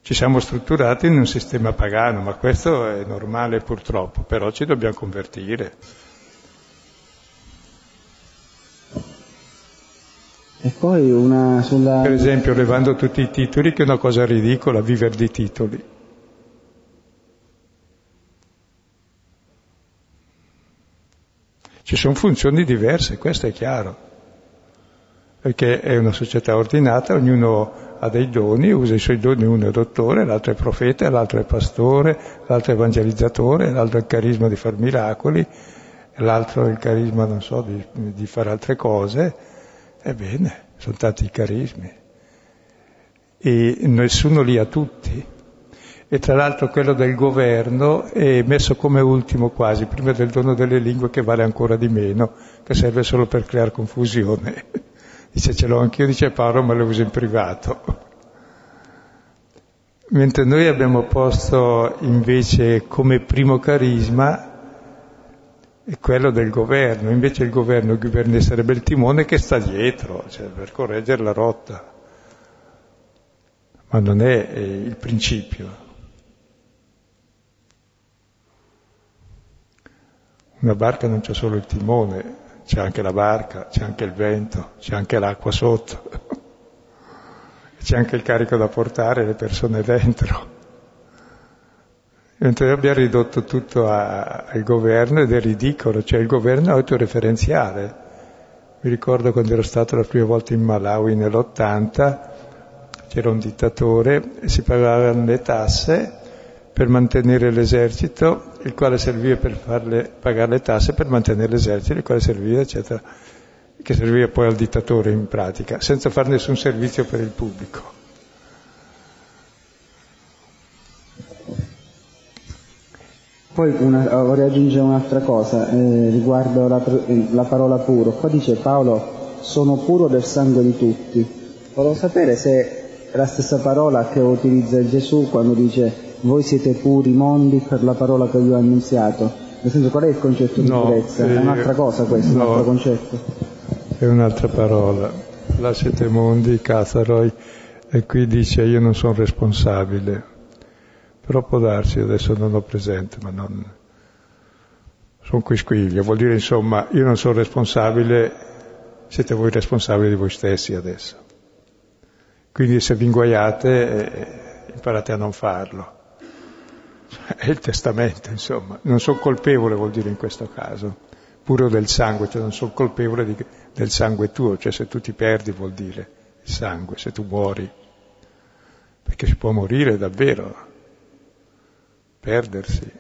Ci siamo strutturati in un sistema pagano, ma questo è normale purtroppo, però ci dobbiamo convertire. E poi una sulla... Per esempio, levando tutti i titoli, che è una cosa ridicola, vivere di titoli. Ci sono funzioni diverse, questo è chiaro. Perché è una società ordinata, ognuno ha dei doni, usa i suoi doni, uno è dottore, l'altro è profeta, l'altro è pastore, l'altro è evangelizzatore, l'altro è il carisma di far miracoli, l'altro è il carisma, non so, di fare altre cose. Ebbene, sono tanti i carismi e nessuno li ha tutti, e tra l'altro quello del governo è messo come ultimo quasi, prima del dono delle lingue, che vale ancora di meno, che serve solo per creare confusione. Dice ce l'ho anch'io, dice Paolo, ma lo uso in privato. Mentre noi abbiamo posto invece come primo carisma è quello del governo, invece il governo sarebbe il timone che sta dietro, cioè per correggere la rotta. ma non è il principio. Una barca non c'è solo il timone, c'è anche la barca, c'è anche il vento, c'è anche l'acqua sotto, c'è anche il carico da portare, le persone dentro. Mentre abbiamo ridotto tutto al governo ed è ridicolo, cioè il governo è autoreferenziale. Mi ricordo quando ero stato la prima volta in Malawi nell'80, c'era un dittatore e si pagavano le tasse per mantenere l'esercito, il quale serviva per farle pagare le tasse per mantenere l'esercito, il quale serviva, eccetera, che serviva poi al dittatore in pratica, senza fare nessun servizio per il pubblico. Poi vorrei aggiungere un'altra cosa riguardo la parola puro. Qua dice Paolo, sono puro del sangue di tutti. Volevo sapere se è la stessa parola che utilizza Gesù quando dice voi siete puri mondi per la parola che vi ho annunziato. Nel senso, qual è il concetto di purezza? È un'altra cosa questo, no, un altro concetto. È un'altra parola. Là siete mondi, Catharoi, e qui dice io non sono responsabile. Però può darsi, adesso non ho presente, ma non sono quisquiglia, vuol dire insomma io non sono responsabile, siete voi responsabili di voi stessi adesso. Quindi se vi inguaiate imparate a non farlo. È il testamento, insomma, non sono colpevole vuol dire in questo caso, puro del sangue, cioè non sono colpevole del sangue tuo, cioè se tu ti perdi vuol dire il sangue, se tu muori, perché si può morire davvero. Perdersi. Si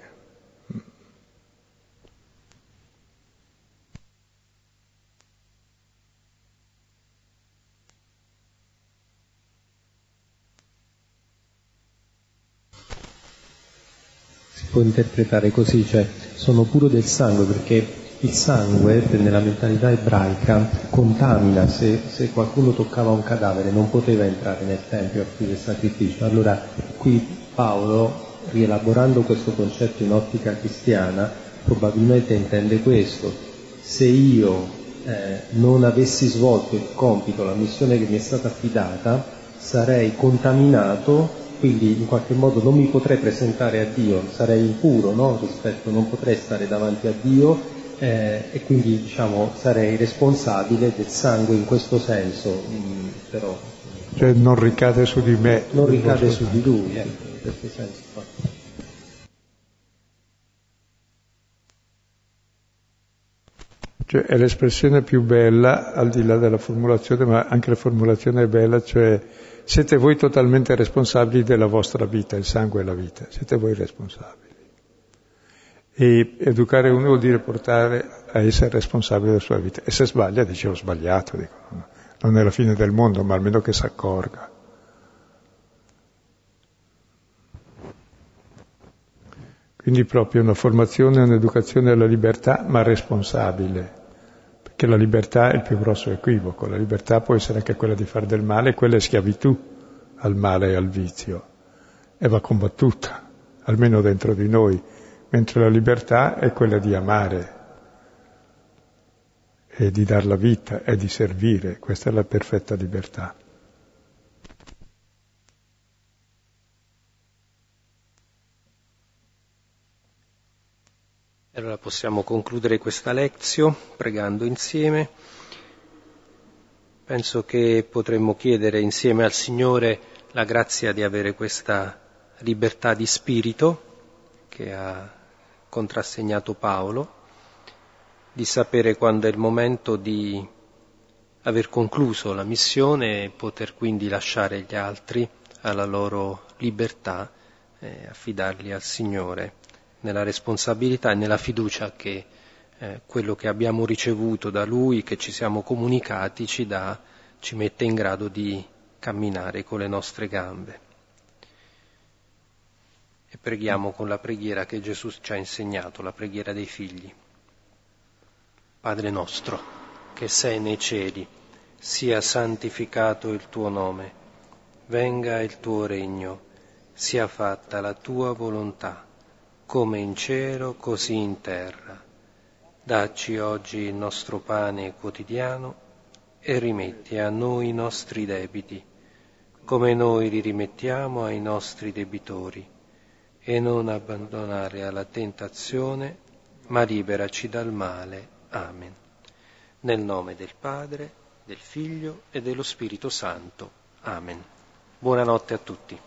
può interpretare così, cioè sono puro del sangue, perché il sangue nella mentalità ebraica contamina, se qualcuno toccava un cadavere non poteva entrare nel tempio a offrire il sacrificio. Allora qui Paolo, rielaborando questo concetto in ottica cristiana, probabilmente intende questo: se io non avessi svolto il compito, la missione che mi è stata affidata, sarei contaminato, quindi in qualche modo non mi potrei presentare a Dio, sarei impuro, no? Rispetto, non potrei stare davanti a Dio e quindi diciamo sarei responsabile del sangue in questo senso, però cioè non ricade su di me, non ricade su di lui, in questo senso. Cioè è l'espressione più bella, al di là della formulazione, ma anche la formulazione è bella, cioè siete voi totalmente responsabili della vostra vita, il sangue è la vita, siete voi responsabili. E educare uno vuol dire portare a essere responsabile della sua vita, e se sbaglia dice ho sbagliato, dico, non è la fine del mondo, ma almeno che si accorga. Quindi proprio una formazione, un'educazione alla libertà, ma responsabile, perché la libertà è il più grosso equivoco, la libertà può essere anche quella di fare del male, quella è schiavitù al male e al vizio, e va combattuta, almeno dentro di noi, mentre la libertà è quella di amare, e di dar la vita, e di servire, questa è la perfetta libertà. Allora possiamo concludere questa lezione pregando insieme. Penso che potremmo chiedere insieme al Signore la grazia di avere questa libertà di spirito che ha contrassegnato Paolo, di sapere quando è il momento di aver concluso la missione e poter quindi lasciare gli altri alla loro libertà, affidarli al Signore, nella responsabilità e nella fiducia che quello che abbiamo ricevuto da Lui, che ci siamo comunicati, ci mette in grado di camminare con le nostre gambe. E preghiamo con la preghiera che Gesù ci ha insegnato, la preghiera dei figli. Padre nostro, che sei nei cieli, sia santificato il tuo nome, venga il tuo regno, sia fatta la tua volontà, come in cielo, così in terra. Dacci oggi il nostro pane quotidiano e rimetti a noi i nostri debiti, come noi li rimettiamo ai nostri debitori, e non abbandonare alla tentazione, ma liberaci dal male. Amen. Nel nome del Padre, del Figlio e dello Spirito Santo. Amen. Buonanotte a tutti.